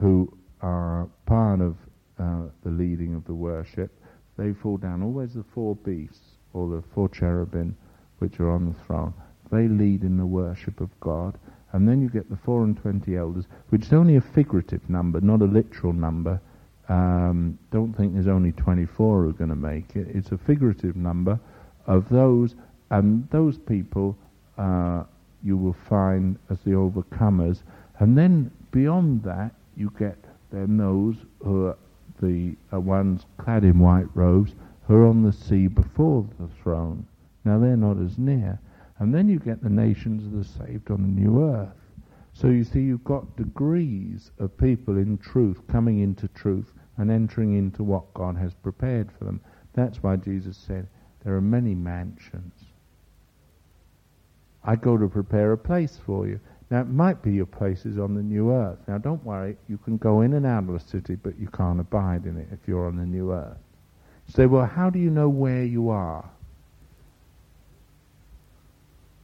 who are part of uh, the leading of the worship. They fall down. Always the four beasts, or the four cherubim, which are on the throne. They lead in the worship of God, and then you get the four and twenty elders, which is only a figurative number, not a literal number. Um, don't think there's only twenty-four who are going to make it. It's a figurative number of those, and those people uh, you will find as the overcomers. And then beyond that, you get then those who are the uh, ones clad in white robes who are on the sea before the throne. Now they're not as near. And then you get the nations of the saved on the new earth. So you see, you've got degrees of people in truth, coming into truth and entering into what God has prepared for them. That's why Jesus said, there are many mansions. I go to prepare a place for you. Now, it might be your place is on the new earth. Now, don't worry, you can go in and out of the city, but you can't abide in it if you're on the new earth. You say, well, how do you know where you are?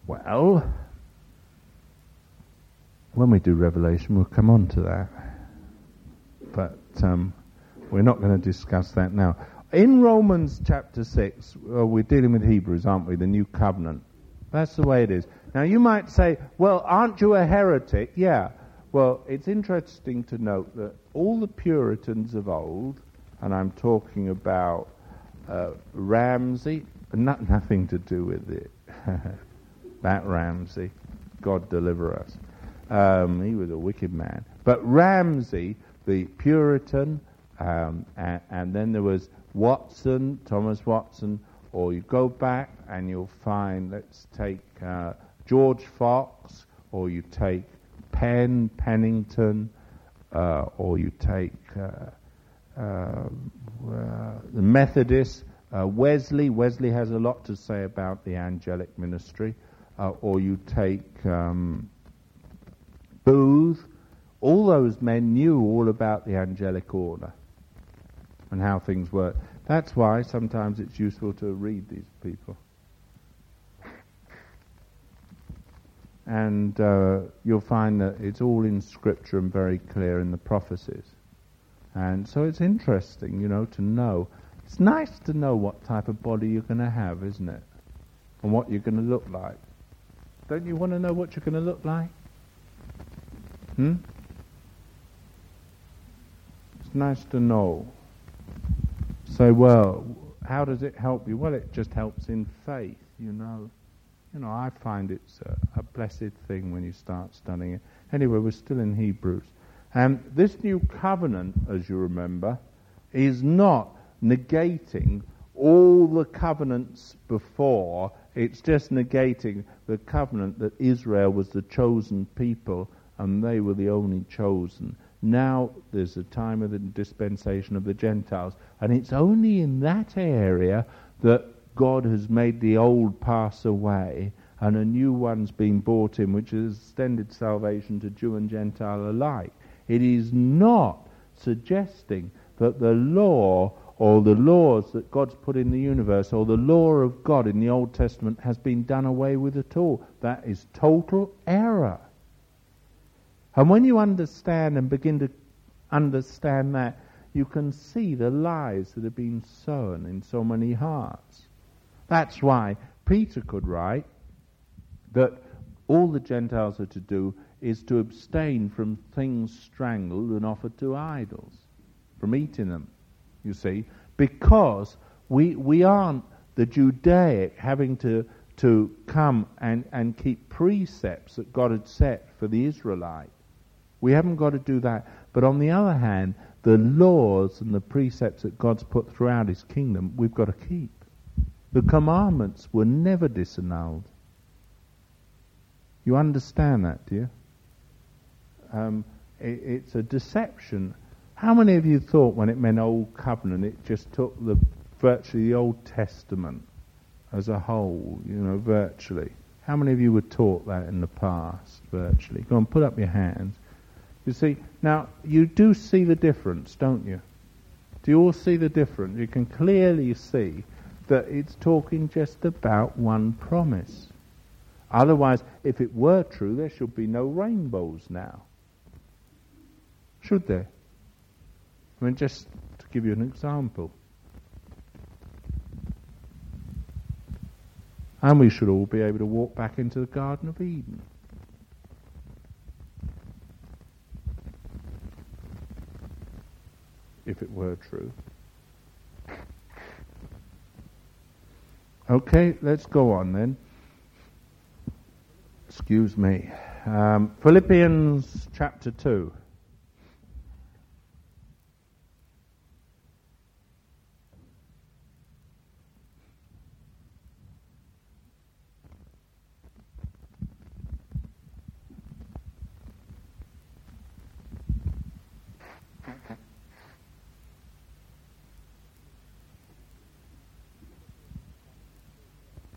Well, when we do Revelation, we'll come on to that. But um, we're not going to discuss that now. In Romans chapter six, uh, we're dealing with Hebrews, aren't we? The new covenant. That's the way it is. Now, you might say, well, aren't you a heretic? Yeah. Well, it's interesting to note that all the Puritans of old, and I'm talking about uh, Ramsay, no- nothing to do with it. That Ramsay, God deliver us. Um, he was a wicked man. But Ramsay, the Puritan, um, and, and then there was Watson, Thomas Watson, or you go back and you'll find, let's take uh, George Fox, or you take Penn, Pennington, uh, or you take uh, uh, uh, the Methodists, uh, Wesley. Wesley has a lot to say about the angelic ministry. Uh, or you take um, Booth. All those men knew all about the angelic order and how things work. That's why sometimes it's useful to read these people. And uh, you'll find that it's all in Scripture and very clear in the prophecies. And so it's interesting, you know, to know It's nice to know what type of body you're going to have, isn't it? And what you're going to look like. Don't you want to know what you're going to look like? Hmm? It's nice to know. So, well, how does it help you? Well, it just helps in faith, you know. You know, I find it's a, a blessed thing when you start studying it. Anyway, we're still in Hebrews. Um, this new covenant, as you remember, is not negating all the covenants before. It's just negating the covenant that Israel was the chosen people and they were the only chosen. Now there's a time of the dispensation of the Gentiles, and it's only in that area that God has made the old pass away and a new one's been brought in, which has extended salvation to Jew and Gentile alike. It is not suggesting that the law or the laws that God's put in the universe or the law of God in the Old Testament has been done away with at all. That is total error. And when you understand and begin to understand that, you can see the lies that have been sown in so many hearts. That's why Peter could write that all the Gentiles are to do is to abstain from things strangled and offered to idols, from eating them, you see, because we we aren't the Judaic having to, to come and, and keep precepts that God had set for the Israelite. We haven't got to do that. But on the other hand, the laws and the precepts that God's put throughout his kingdom, we've got to keep. The commandments were never disannulled. You understand that, do you? Um, it, it's a deception. How many of you thought when it meant Old Covenant, it just took the virtually the Old Testament as a whole, you know, virtually? How many of you were taught that in the past, virtually? Go on, put up your hands. You see, now, you do see the difference, don't you? Do you all see the difference? You can clearly see that it's talking just about one promise. Otherwise, if it were true, there should be no rainbows now. Should there? I mean, just to give you an example. And we should all be able to walk back into the Garden of Eden. If it were true. Okay, let's go on then. Excuse me. Um, Philippians chapter two.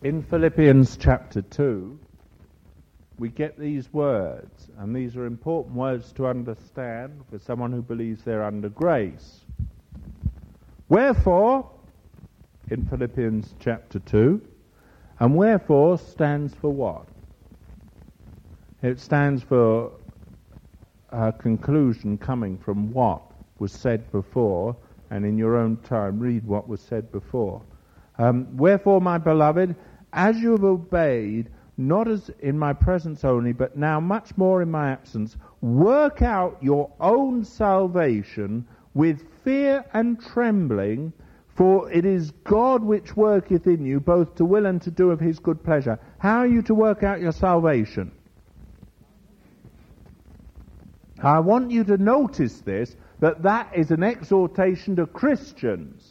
In Philippians chapter two, we get these words, and these are important words to understand for someone who believes they're under grace. Wherefore, in Philippians chapter two, and wherefore stands for what? It stands for a conclusion coming from what was said before, and in your own time, read what was said before. Um, Wherefore, my beloved, as you have obeyed, not as in my presence only, but now much more in my absence, work out your own salvation with fear and trembling, for it is God which worketh in you, both to will and to do of his good pleasure. How are you to work out your salvation? I want you to notice this, that that is an exhortation to Christians.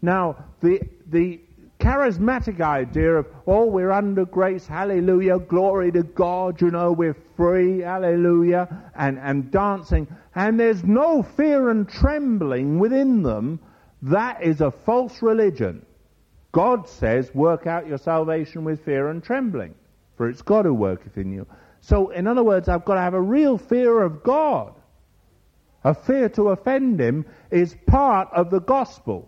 Now, the the charismatic idea of, oh, we're under grace, hallelujah, glory to God, you know, we're free, hallelujah, and, and dancing, and there's no fear and trembling within them, that is a false religion. God says, work out your salvation with fear and trembling, for it's God who worketh in you. So, in other words, I've got to have a real fear of God. A fear to offend him is part of the gospel.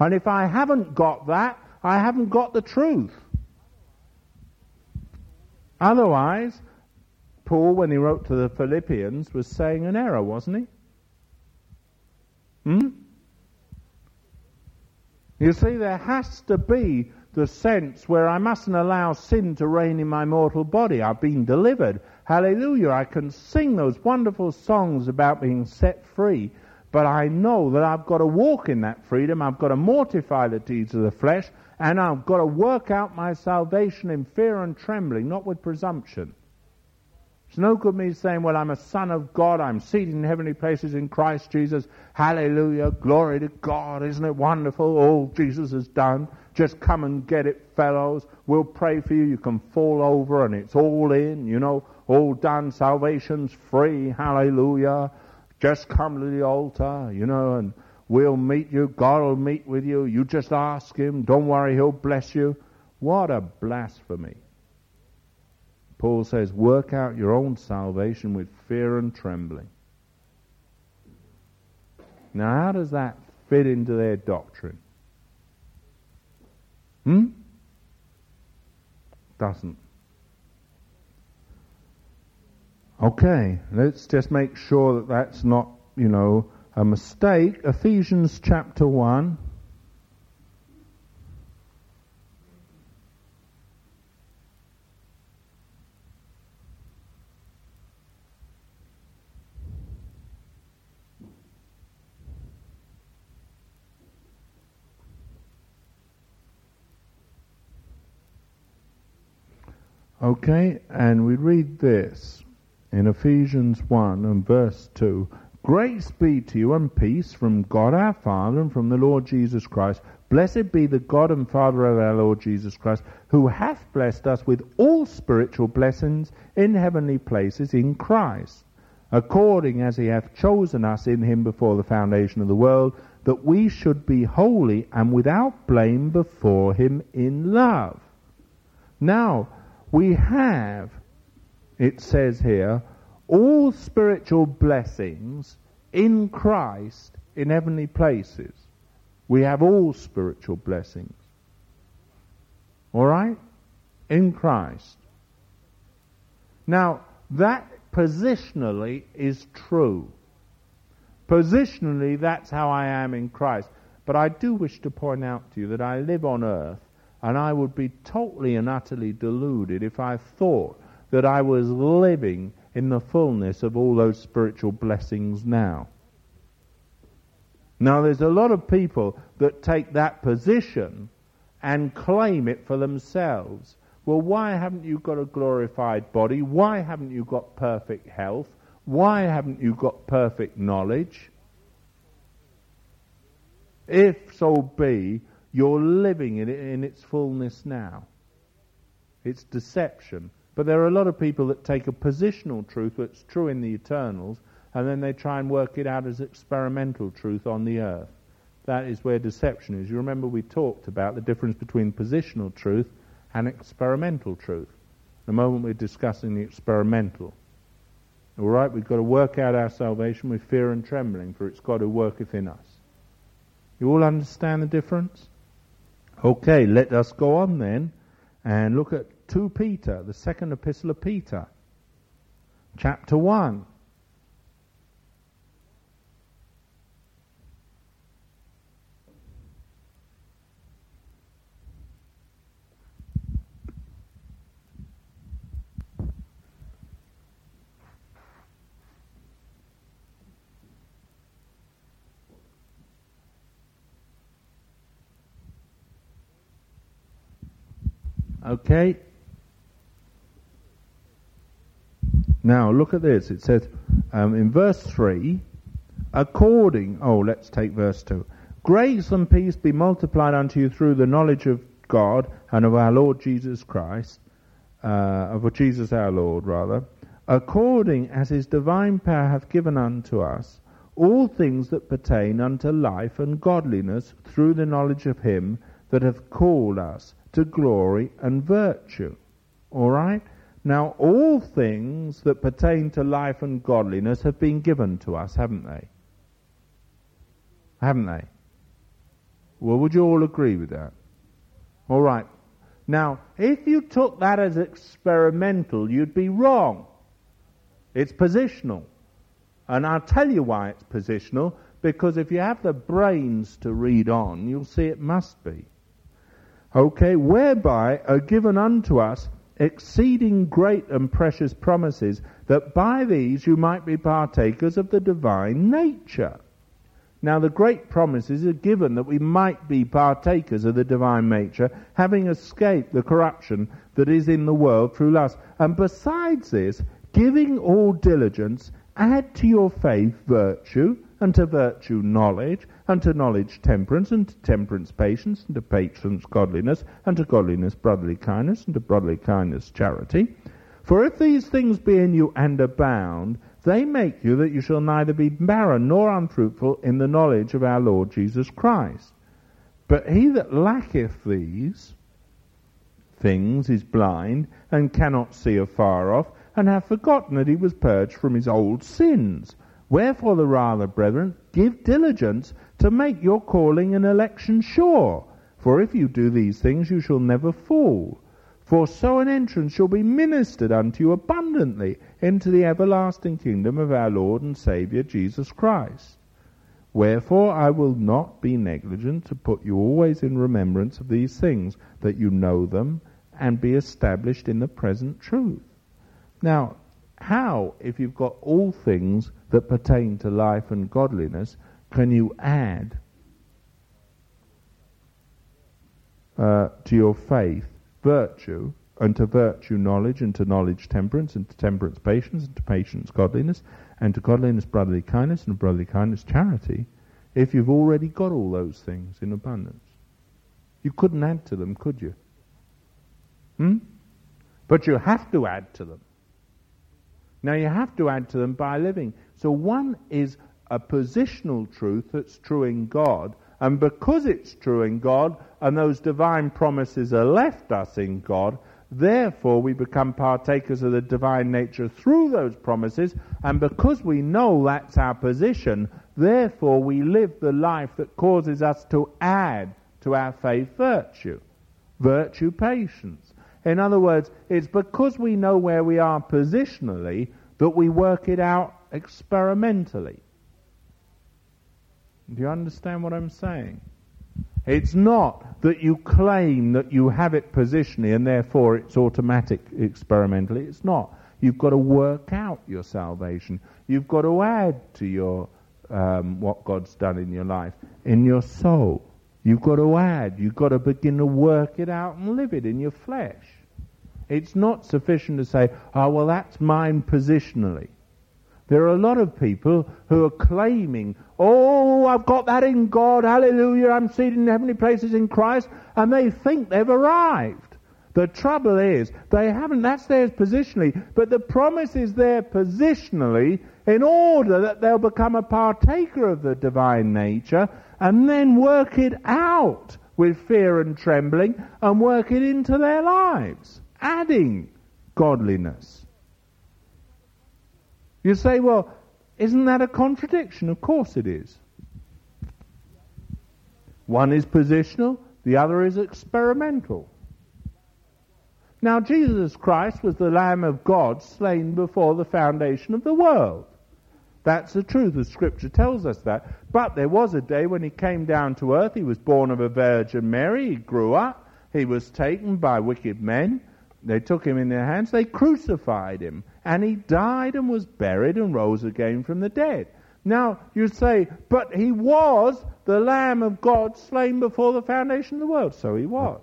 And if I haven't got that, I haven't got the truth. Otherwise, Paul, when he wrote to the Philippians, was saying an error, wasn't he? Hmm? You see, there has to be the sense where I mustn't allow sin to reign in my mortal body. I've been delivered. Hallelujah. I can sing those wonderful songs about being set free, but I know that I've got to walk in that freedom. I've got to mortify the deeds of the flesh, and I've got to work out my salvation in fear and trembling, not with presumption. It's no good me saying, well, I'm a son of God, I'm seated in heavenly places in Christ Jesus, hallelujah, glory to God, isn't it wonderful, all Jesus has done, just come and get it, fellows, we'll pray for you, you can fall over and it's all in, you know, all done, salvation's free, hallelujah, just come to the altar, you know, and we'll meet you, God will meet with you, you just ask him, don't worry, he'll bless you. What a blasphemy. Paul says, work out your own salvation with fear and trembling. Now, how does that fit into their doctrine? Hmm? Doesn't. Okay, let's just make sure that that's not, you know, a mistake. Ephesians chapter one. Okay, and we read this in Ephesians one and verse two. Grace be to you and peace from God our Father and from the Lord Jesus Christ. Blessed be the God and Father of our Lord Jesus Christ, who hath blessed us with all spiritual blessings in heavenly places in Christ, according as he hath chosen us in him before the foundation of the world, that we should be holy and without blame before him in love. Now, we have, it says here, all spiritual blessings in Christ in heavenly places. We have all spiritual blessings. All right? In Christ. Now, that positionally is true. Positionally, that's how I am in Christ. But I do wish to point out to you that I live on earth, and I would be totally and utterly deluded if I thought that I was living in the fullness of all those spiritual blessings now. Now, there's a lot of people that take that position and claim it for themselves. Well, why haven't you got a glorified body? Why haven't you got perfect health? Why haven't you got perfect knowledge? If so be, you're living in it in its fullness now. It's deception. But there are a lot of people that take a positional truth that's true in the eternals, and then they try and work it out as experimental truth on the earth. That is where deception is. You remember we talked about the difference between positional truth and experimental truth. The moment we're discussing the experimental. All right, we've got to work out our salvation with fear and trembling, for it's God who worketh in us. You all understand the difference? Okay, let us go on then and look at Second Peter, the second epistle of Peter, chapter one. Okay. Now, look at this. It says um, in verse three, according... Oh, let's take verse two. Grace and peace be multiplied unto you through the knowledge of God and of our Lord Jesus Christ, uh, of Jesus our Lord, rather, according as his divine power hath given unto us all things that pertain unto life and godliness through the knowledge of him that hath called us to glory and virtue. All right? Now, all things that pertain to life and godliness have been given to us, haven't they? Haven't they? Well, would you all agree with that? All right. Now, if you took that as experimental, you'd be wrong. It's positional. And I'll tell you why it's positional, Because if you have the brains to read on, you'll see it must be. Okay, whereby are given unto us exceeding great and precious promises, that by these you might be partakers of the divine nature. Now the great promises are given that we might be partakers of the divine nature, having escaped the corruption that is in the world through lust. And besides this, giving all diligence, add to your faith virtue, and to virtue knowledge, and to knowledge temperance, and to temperance patience, and to patience godliness, and to godliness brotherly kindness, and to brotherly kindness charity. For if these things be in you and abound, they make you that you shall neither be barren nor unfruitful in the knowledge of our Lord Jesus Christ. But he that lacketh these things is blind, and cannot see afar off, and hath forgotten that he was purged from his old sins. Wherefore the rather, brethren, give diligence to make your calling and election sure. For if you do these things, you shall never fall. For so an entrance shall be ministered unto you abundantly into the everlasting kingdom of our Lord and Saviour Jesus Christ. Wherefore I will not be negligent to put you always in remembrance of these things, that you know them, and be established in the present truth. Now, how, if you've got all things that pertain to life and godliness, can you add uh, to your faith virtue, and to virtue knowledge, and to knowledge temperance, and to temperance patience, and to patience godliness, and to godliness brotherly kindness, and to brotherly kindness charity, if you've already got all those things in abundance? You couldn't add to them, could you? Hmm? But you have to add to them. Now you have to add to them by living. So one is a positional truth that's true in God, and because it's true in God, and those divine promises are left us in God, therefore we become partakers of the divine nature through those promises, and because we know that's our position, therefore we live the life that causes us to add to our faith virtue, virtue patience. In other words, it's because we know where we are positionally that we work it out experimentally. Do you understand what I'm saying? It's not that you claim that you have it positionally and therefore it's automatic experimentally. It's not. You've got to work out your salvation. You've got to add to your um, what God's done in your life, in your soul. You've got to add. You've got to begin to work it out and live it in your flesh. It's not sufficient to say, oh, well, that's mine positionally. There are a lot of people who are claiming, oh, I've got that in God, hallelujah, I'm seated in heavenly places in Christ, and they think they've arrived. The trouble is, they haven't. That's theirs positionally, but the promise is there positionally in order that they'll become a partaker of the divine nature and then work it out with fear and trembling and work it into their lives, adding godliness. You say, well, isn't that a contradiction? Of course it is. One is positional, the other is experimental. Now, Jesus Christ was the Lamb of God slain before the foundation of the world. That's the truth, the Scripture tells us that. But there was a day when he came down to earth, he was born of a Virgin Mary, he grew up, he was taken by wicked men, they took him in their hands, they crucified him, and he died and was buried and rose again from the dead. Now, you say, but he was the Lamb of God slain before the foundation of the world. So he was.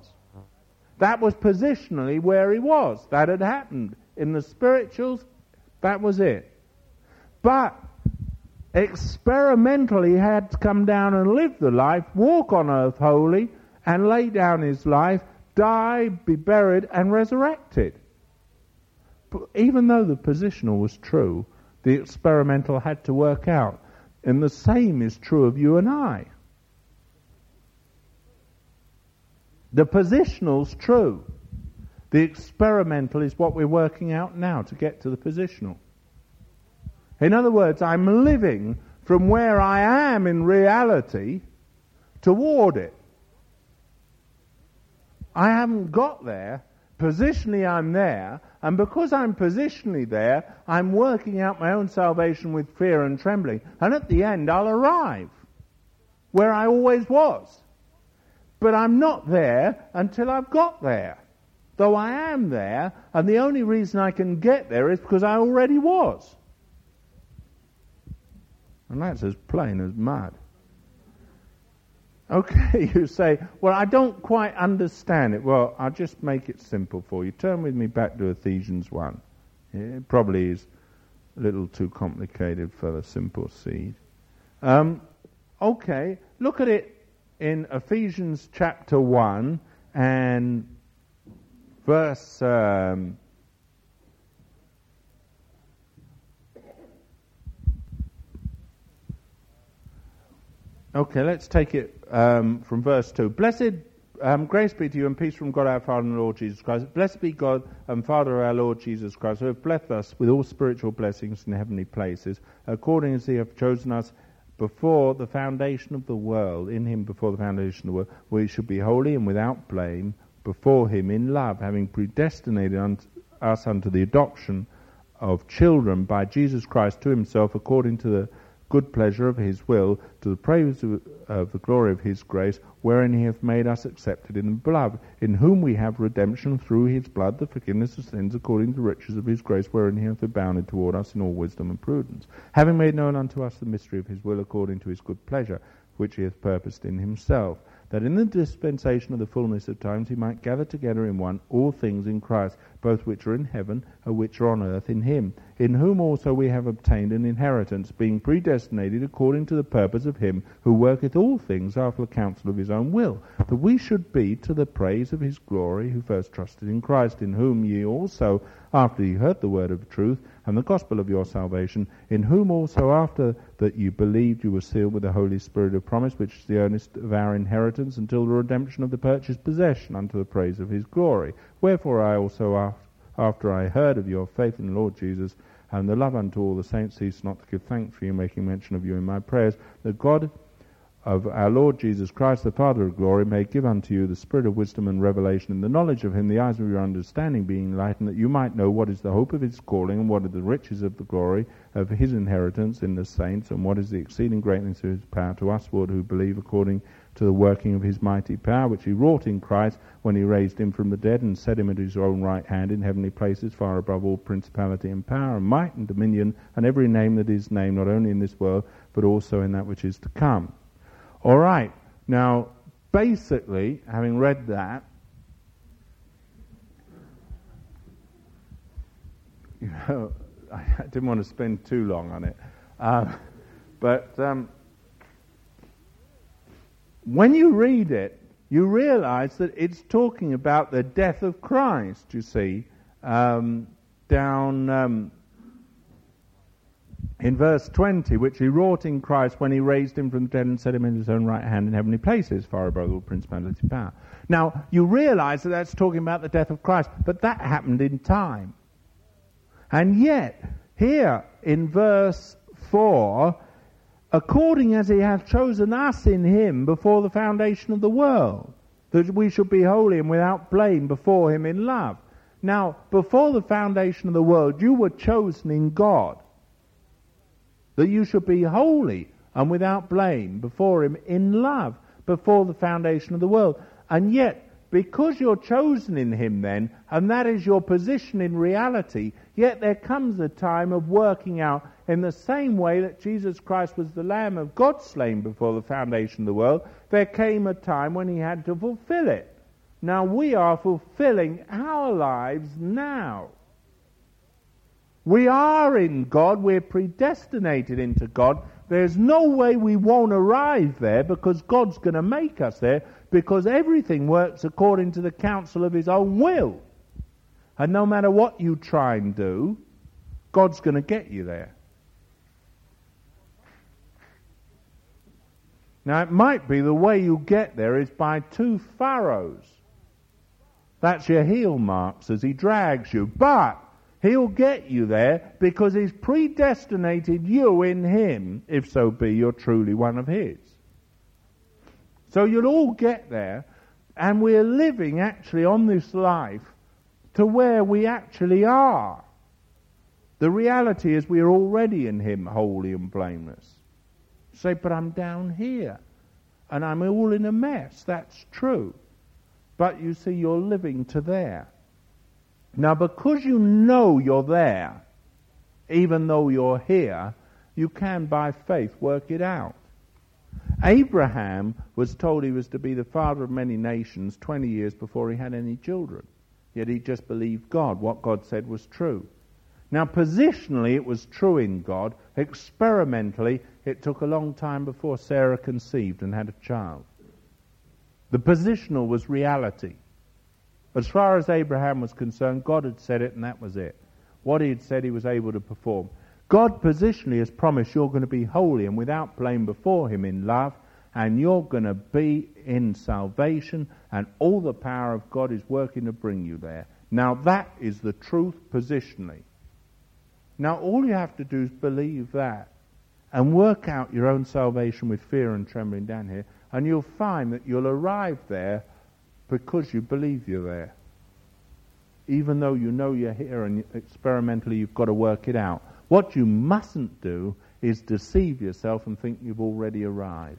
That was positionally where he was. That had happened. In the spirituals, that was it. But experimentally, he had to come down and live the life, walk on earth holy, and lay down his life, die, be buried, and resurrected. But even though the positional was true, the experimental had to work out. And the same is true of you and I. The positional's true. The experimental is what we're working out now to get to the positional. In other words, I'm living from where I am in reality toward it. I haven't got there, Positionally, I'm there, and because I'm positionally there, I'm working out my own salvation with fear and trembling, and at the end I'll arrive where I always was. But I'm not there until I've got there, though I am there, and the only reason I can get there is because I already was. And that's as plain as mud. Okay, you say, well, I don't quite understand it. Well, I'll just make it simple for you. Turn with me back to Ephesians one. It probably is a little too complicated for the simple seed. Um, okay, look at it in Ephesians chapter one and verse... Um, Okay, let's take it um, from verse two. Blessed, um, grace be to you and peace from God our Father and Lord Jesus Christ. Blessed be God and Father of our Lord Jesus Christ, who have blessed us with all spiritual blessings in heavenly places, according as he hath chosen us before the foundation of the world, in him before the foundation of the world, we should be holy and without blame before him in love, having predestinated unto us unto the adoption of children by Jesus Christ to himself, according to the good pleasure of his will, to the praise of, of the glory of his grace, wherein he hath made us accepted in the beloved, in whom we have redemption through his blood, the forgiveness of sins, according to the riches of his grace, wherein he hath abounded toward us in all wisdom and prudence, having made known unto us the mystery of his will, according to his good pleasure, which he hath purposed in himself, that in the dispensation of the fullness of times he might gather together in one all things in Christ, both which are in heaven and which are on earth in him, in whom also we have obtained an inheritance, being predestinated according to the purpose of him who worketh all things after the counsel of his own will, that we should be to the praise of his glory, who first trusted in Christ, in whom ye also, after ye heard the word of truth, and the gospel of your salvation, in whom also after that you believed you were sealed with the Holy Spirit of promise, which is the earnest of our inheritance until the redemption of the purchased possession unto the praise of his glory. Wherefore I also, after I heard of your faith in the Lord Jesus and the love unto all the saints, cease not to give thanks for you, making mention of you in my prayers, that God of our Lord Jesus Christ, the Father of glory, may give unto you the spirit of wisdom and revelation and the knowledge of him, the eyes of your understanding being enlightened, that you might know what is the hope of his calling, and what are the riches of the glory of his inheritance in the saints, and what is the exceeding greatness of his power to us who believe, according to the working of his mighty power, which he wrought in Christ when he raised him from the dead and set him at his own right hand in heavenly places, far above all principality and power and might and dominion and every name that is named, not only in this world but also in that which is to come. All right, now, basically, having read that, you know, I didn't want to spend too long on it, um, but um, when you read it, you realize that it's talking about the death of Christ, you see, um, down... Um, in verse twenty, which he wrought in Christ when he raised him from the dead and set him in his own right hand in heavenly places, far above all principality and power. Now, you realize that that's talking about the death of Christ, but that happened in time. And yet, here in verse four, according as he hath chosen us in him before the foundation of the world, that we should be holy and without blame before him in love. Now, before the foundation of the world, you were chosen in God, that you should be holy and without blame before him in love, before the foundation of the world. And yet, because you're chosen in him then, and that is your position in reality, yet there comes a time of working out, in the same way that Jesus Christ was the Lamb of God slain before the foundation of the world, there came a time when he had to fulfill it. Now we are fulfilling our lives now. We are in God, we're predestinated into God. There's no way we won't arrive there, because God's going to make us there, because everything works according to the counsel of his own will. And no matter what you try and do, God's going to get you there. Now it might be the way you get there is by two furrows. That's your heel marks as he drags you. But he'll get you there because he's predestinated you in him, if so be you're truly one of his. So you'll all get there, and we're living actually on this life to where we actually are. The reality is we are already in him holy and blameless. You say, but I'm down here and I'm all in a mess. That's true. But you see, you're living to there. Now, because you know you're there, even though you're here, you can by faith work it out. Abraham was told he was to be the father of many nations twenty years before he had any children. Yet he just believed God. What God said was true. Now, positionally, it was true in God. Experimentally, it took a long time before Sarah conceived and had a child. The positional was reality. As far as Abraham was concerned, God had said it and that was it. What he had said he was able to perform. God positionally has promised you're going to be holy and without blame before him in love, and you're going to be in salvation, and all the power of God is working to bring you there. Now that is the truth positionally. Now all you have to do is believe that and work out your own salvation with fear and trembling down here, and you'll find that you'll arrive there because you believe you're there. Even though you know you're here and experimentally you've got to work it out. What you mustn't do is deceive yourself and think you've already arrived.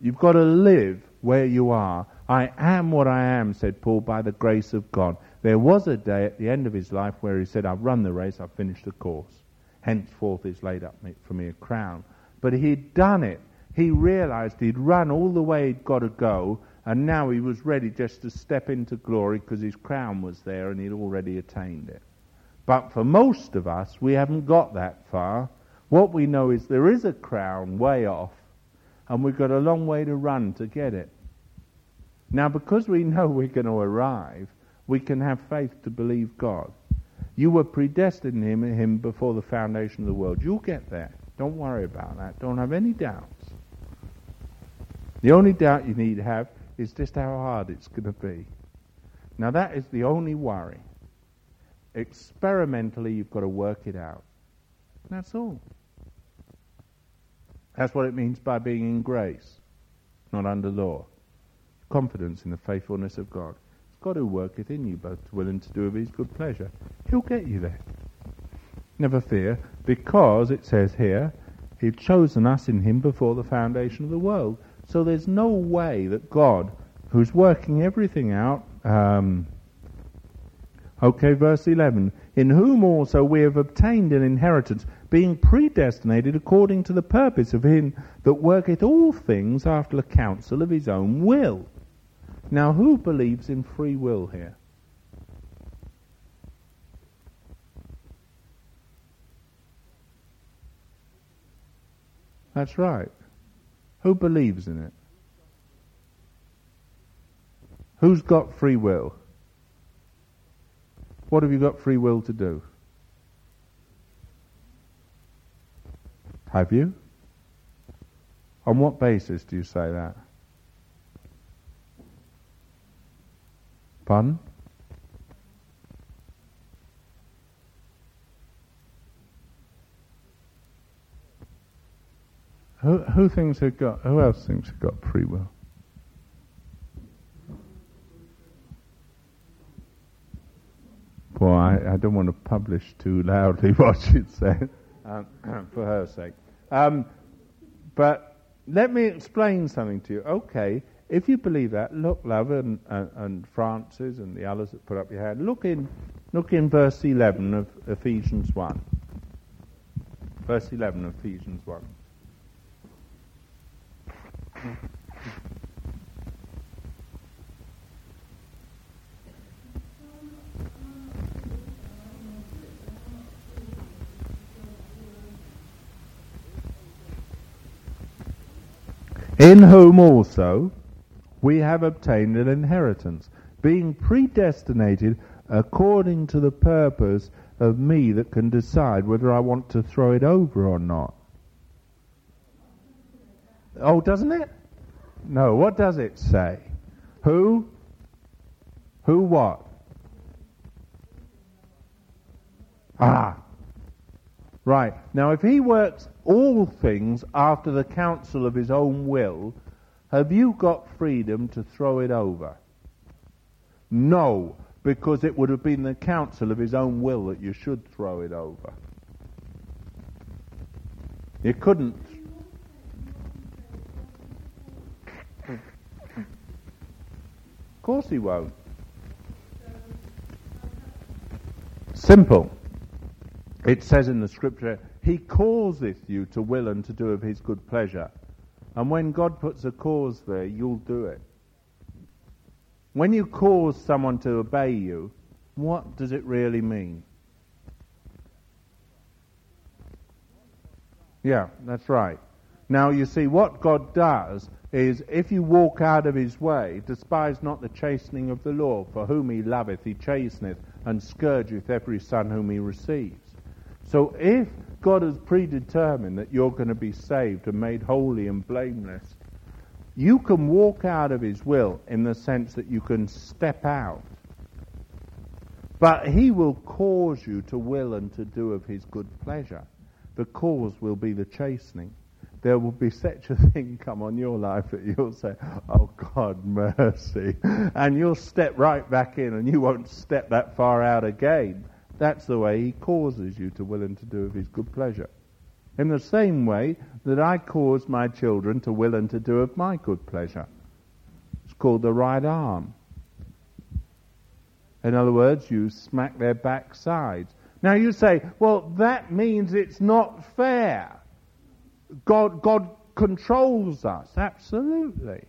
You've got to live where you are. I am what I am, said Paul, by the grace of God. There was a day at the end of his life where he said, I've run the race, I've finished the course. Henceforth is laid up for me a crown. But he'd done it. He realized he'd run all the way he'd got to go, and now he was ready just to step into glory because his crown was there and he'd already attained it. But for most of us, we haven't got that far. What we know is there is a crown way off, and we've got a long way to run to get it. Now, because we know we're going to arrive, we can have faith to believe God. You were predestined in him before the foundation of the world. You'll get there. Don't worry about that. Don't have any doubts. The only doubt you need to have is just how hard it's going to be. Now, that is the only worry. Experimentally, you've got to work it out. That's all. That's what it means by being in grace, not under law. Confidence in the faithfulness of God. It's God who worketh in you, both willing to do of his good pleasure. He'll get you there. Never fear, because it says here, he'd chosen us in him before the foundation of the world. So there's no way that God, who's working everything out, um, okay, verse eleven, in whom also we have obtained an inheritance, being predestinated according to the purpose of him that worketh all things after the counsel of his own will. Now, who believes in free will here? That's right. Who believes in it? Who's got free will? What have you got free will to do? Have you? On what basis do you say that? Pardon? Who, who thinks they've got, who else thinks they've got free will? Boy, I, I don't want to publish too loudly what she said, um, for her sake. Um, but let me explain something to you. Okay, if you believe that, look, love, and, and, and Francis and the others that put up your hand, look in look in verse eleven of Ephesians one. Verse eleven of Ephesians one. In whom also we have obtained an inheritance, being predestinated according to the purpose of me that can decide whether I want to throw it over or not. Oh, doesn't it? No, what does it say? Who? Who what? Ah. Right. Now, if he works all things after the counsel of his own will, have you got freedom to throw it over? No, because it would have been the counsel of his own will that you should throw it over. You couldn't. Of course he won't. Simple. It says in the scripture, he causeth you to will and to do of his good pleasure. And when God puts a cause there, you'll do it. When you cause someone to obey you, what does it really mean? Yeah, that's right. Now you see, what God does is, if you walk out of his way, despise not the chastening of the Lord, for whom he loveth he chasteneth, and scourgeth every son whom he receives. So if God has predetermined that you're going to be saved and made holy and blameless, you can walk out of his will in the sense that you can step out. But he will cause you to will and to do of his good pleasure. The cause will be the chastening. There will be such a thing come on your life that you'll say, oh God, mercy. And you'll step right back in and you won't step that far out again. That's the way he causes you to will and to do of his good pleasure. In the same way that I cause my children to will and to do of my good pleasure. It's called the right arm. In other words, you smack their backsides. Now you say, well, that means it's not fair. God, God controls us. Absolutely.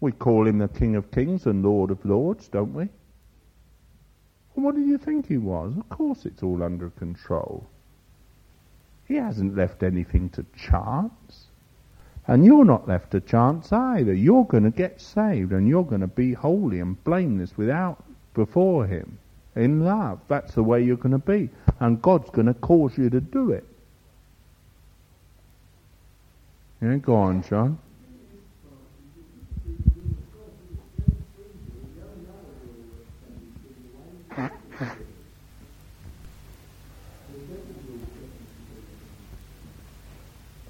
We call him the King of Kings and Lord of Lords, don't we? Well, what do you think he was? Of course it's all under control. He hasn't left anything to chance. And you're not left to chance either. You're going to get saved and you're going to be holy and blameless without before him. In love. That's the way you're going to be. And God's going to cause you to do it. Yeah, go on, John.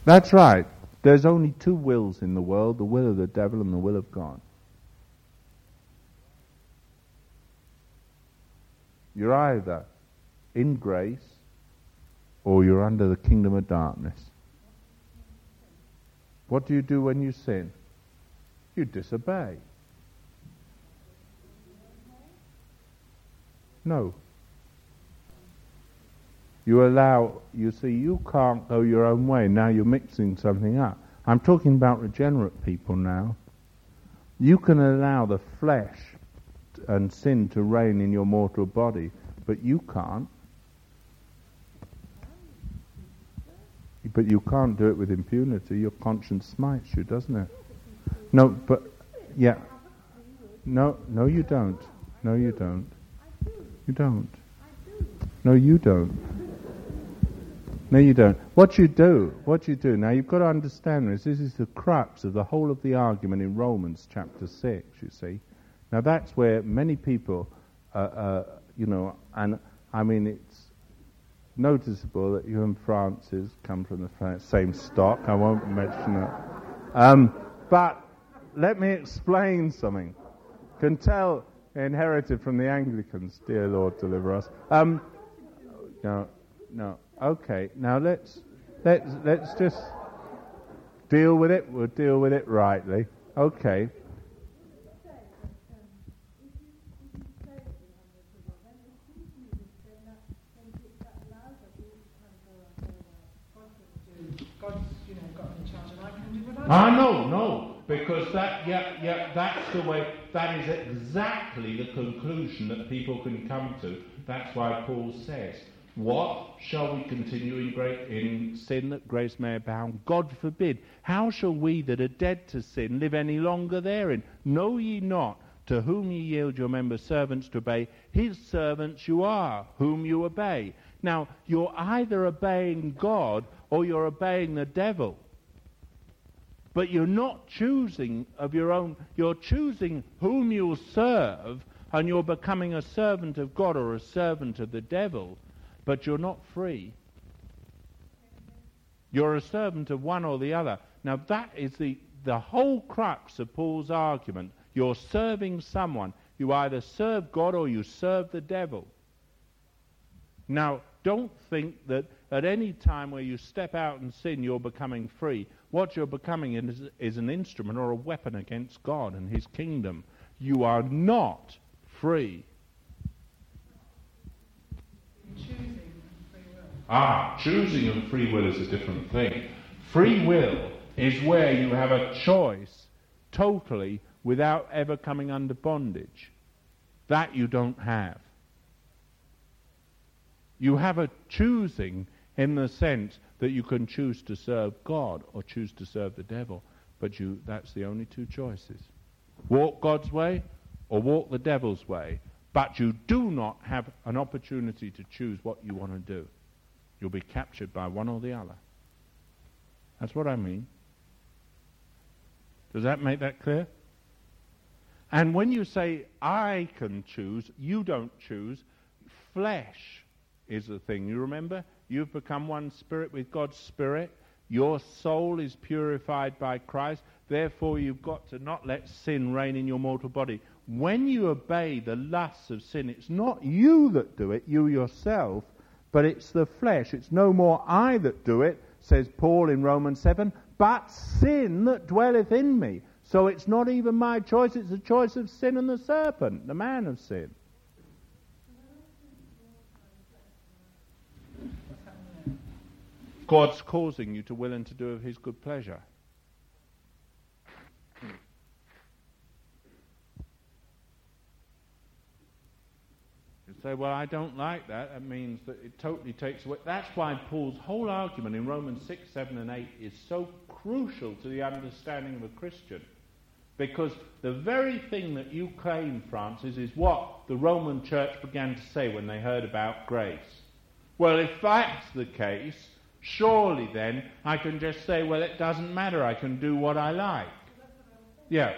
That's right. There's only two wills in the world, the will of the devil and the will of God. You're either in grace or you're under the kingdom of darkness. What do you do when you sin? You disobey. No. You allow, you see, you can't go your own way. Now you're mixing something up. I'm talking about regenerate people now. You can allow the flesh and sin to reign in your mortal body, but you can't. But you can't do it with impunity. Your conscience smites you, doesn't it? No, but, yeah. No, no you don't. No, you don't. You don't. No, you don't. No, you don't. What you do, what you do, now you've got to understand this, this is the crux of the whole of the argument in Romans chapter six, you see. Now that's where many people, uh, uh, you know, and I mean it's, noticeable that you and Francis come from the same stock. I won't mention it. Um, but let me explain something. Can tell inherited from the Anglicans. Dear Lord, deliver us. Um, no, no. Okay. Now let's let's let's just deal with it. We'll deal with it rightly. Okay. Ah, no, no, because that, yeah, yeah, that's the way, that is exactly the conclusion that people can come to. That's why Paul says, what shall we continue in great in sin that grace may abound? God forbid. How shall we that are dead to sin live any longer therein? Know ye not to whom ye yield your members servants to obey, his servants you are, whom you obey. Now, you're either obeying God or you're obeying the devil. But you're not choosing of your own, you're choosing whom you'll serve, and you're becoming a servant of God or a servant of the devil, but you're not free. You're a servant of one or the other. Now that is the, the whole crux of Paul's argument. You're serving someone. You either serve God or you serve the devil. Now, don't think that at any time where you step out and sin, you're becoming free. What you're becoming is, is an instrument or a weapon against God and his kingdom. You are not free. Choosing and free will. Ah, choosing and free will is a different thing. Free will is where you have a choice totally without ever coming under bondage. That you don't have. You have a choosing in the sense that you can choose to serve God or choose to serve the devil, but you that's the only two choices. Walk God's way or walk the devil's way, but you do not have an opportunity to choose what you want to do. You'll be captured by one or the other. That's what I mean. Does that make that clear? And when you say, I can choose, you don't choose, flesh is the thing. You remember? You've become one spirit with God's spirit. Your soul is purified by Christ. Therefore, you've got to not let sin reign in your mortal body. When you obey the lusts of sin, it's not you that do it, you yourself, but it's the flesh. It's no more I that do it, says Paul in Romans seven, but sin that dwelleth in me. So it's not even my choice, it's the choice of sin and the serpent, the man of sin. God's causing you to will and to do of his good pleasure. You say, well, I don't like that. That means that it totally takes away. That's why Paul's whole argument in Romans six, seven, and eight is so crucial to the understanding of a Christian. Because the very thing that you claim, Francis, is what the Roman Church began to say when they heard about grace. Well, if that's the case, surely then I can just say, well, it doesn't matter, I can do what I like. Yeah,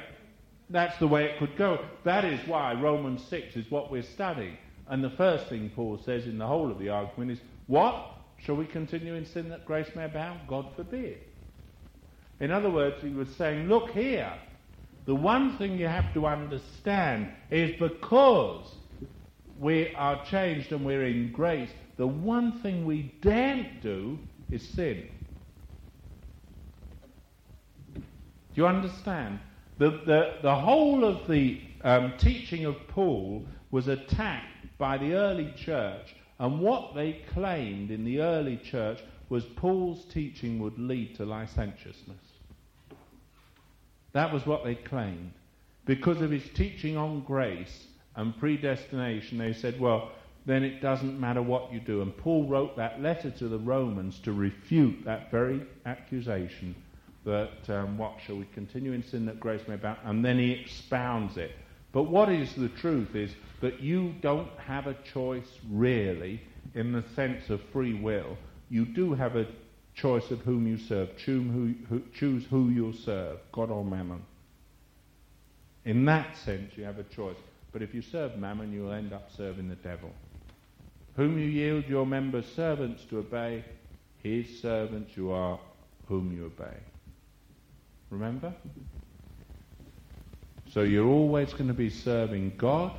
that's the way it could go. That is why Romans six is what we're studying. And the first thing Paul says in the whole of the argument is, what? Shall we continue in sin that grace may abound? God forbid. In other words, he was saying, look here, the one thing you have to understand is because we are changed and we're in grace, the one thing we daren't do is sin. Do you understand? The, the, the whole of the um, teaching of Paul was attacked by the early church, and what they claimed in the early church was Paul's teaching would lead to licentiousness. That was what they claimed. Because of his teaching on grace and predestination, they said, well, then it doesn't matter what you do. And Paul wrote that letter to the Romans to refute that very accusation that um, what shall we continue in sin that grace may abound? And then he expounds it. But what is the truth is that you don't have a choice really in the sense of free will. You do have a choice of whom you serve. Choose who, who, choose who you'll serve, God or mammon. In that sense, you have a choice. But if you serve mammon, you'll end up serving the devil. Whom you yield your members servants to obey, his servants you are whom you obey. Remember? So you're always going to be serving God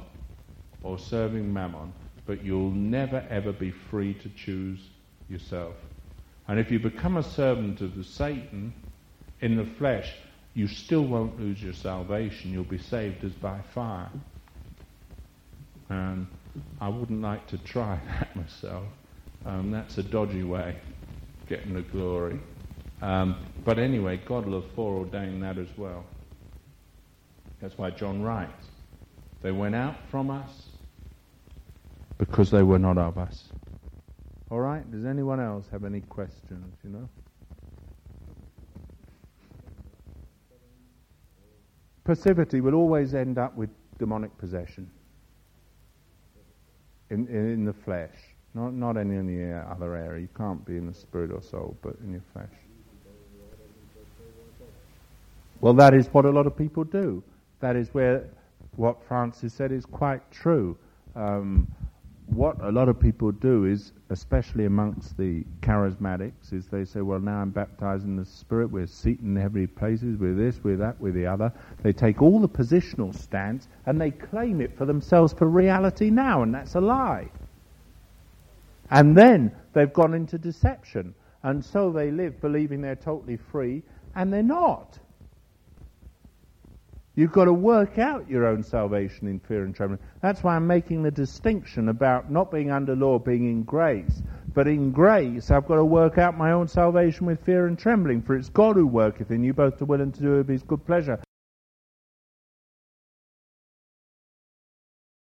or serving mammon, but you'll never ever be free to choose yourself. And if you become a servant of the Satan in the flesh, you still won't lose your salvation. You'll be saved as by fire. And I wouldn't like to try that myself. Um, that's a dodgy way of getting the glory. Um, but anyway, God will have foreordained that as well. That's why John writes, they went out from us because they were not of us. All right, does anyone else have any questions, you know? Passivity will always end up with demonic possession. In, in, in the flesh, not not in any other area. You can't be in the spirit or soul, but in your flesh. Well, that is what a lot of people do. That is where what Francis said is quite true. Um, what a lot of people do is, especially amongst the charismatics, is they say, well, now I'm baptized in the Spirit, we're seated in heavenly places, we're this, we're that, we're the other. They take all the positional stance and they claim it for themselves for reality now, and that's a lie. And then they've gone into deception, and so they live believing they're totally free, and they're not. You've got to work out your own salvation in fear and trembling. That's why I'm making the distinction about not being under law, being in grace. But in grace, I've got to work out my own salvation with fear and trembling, for it's God who worketh in you both to will and to do of his good pleasure.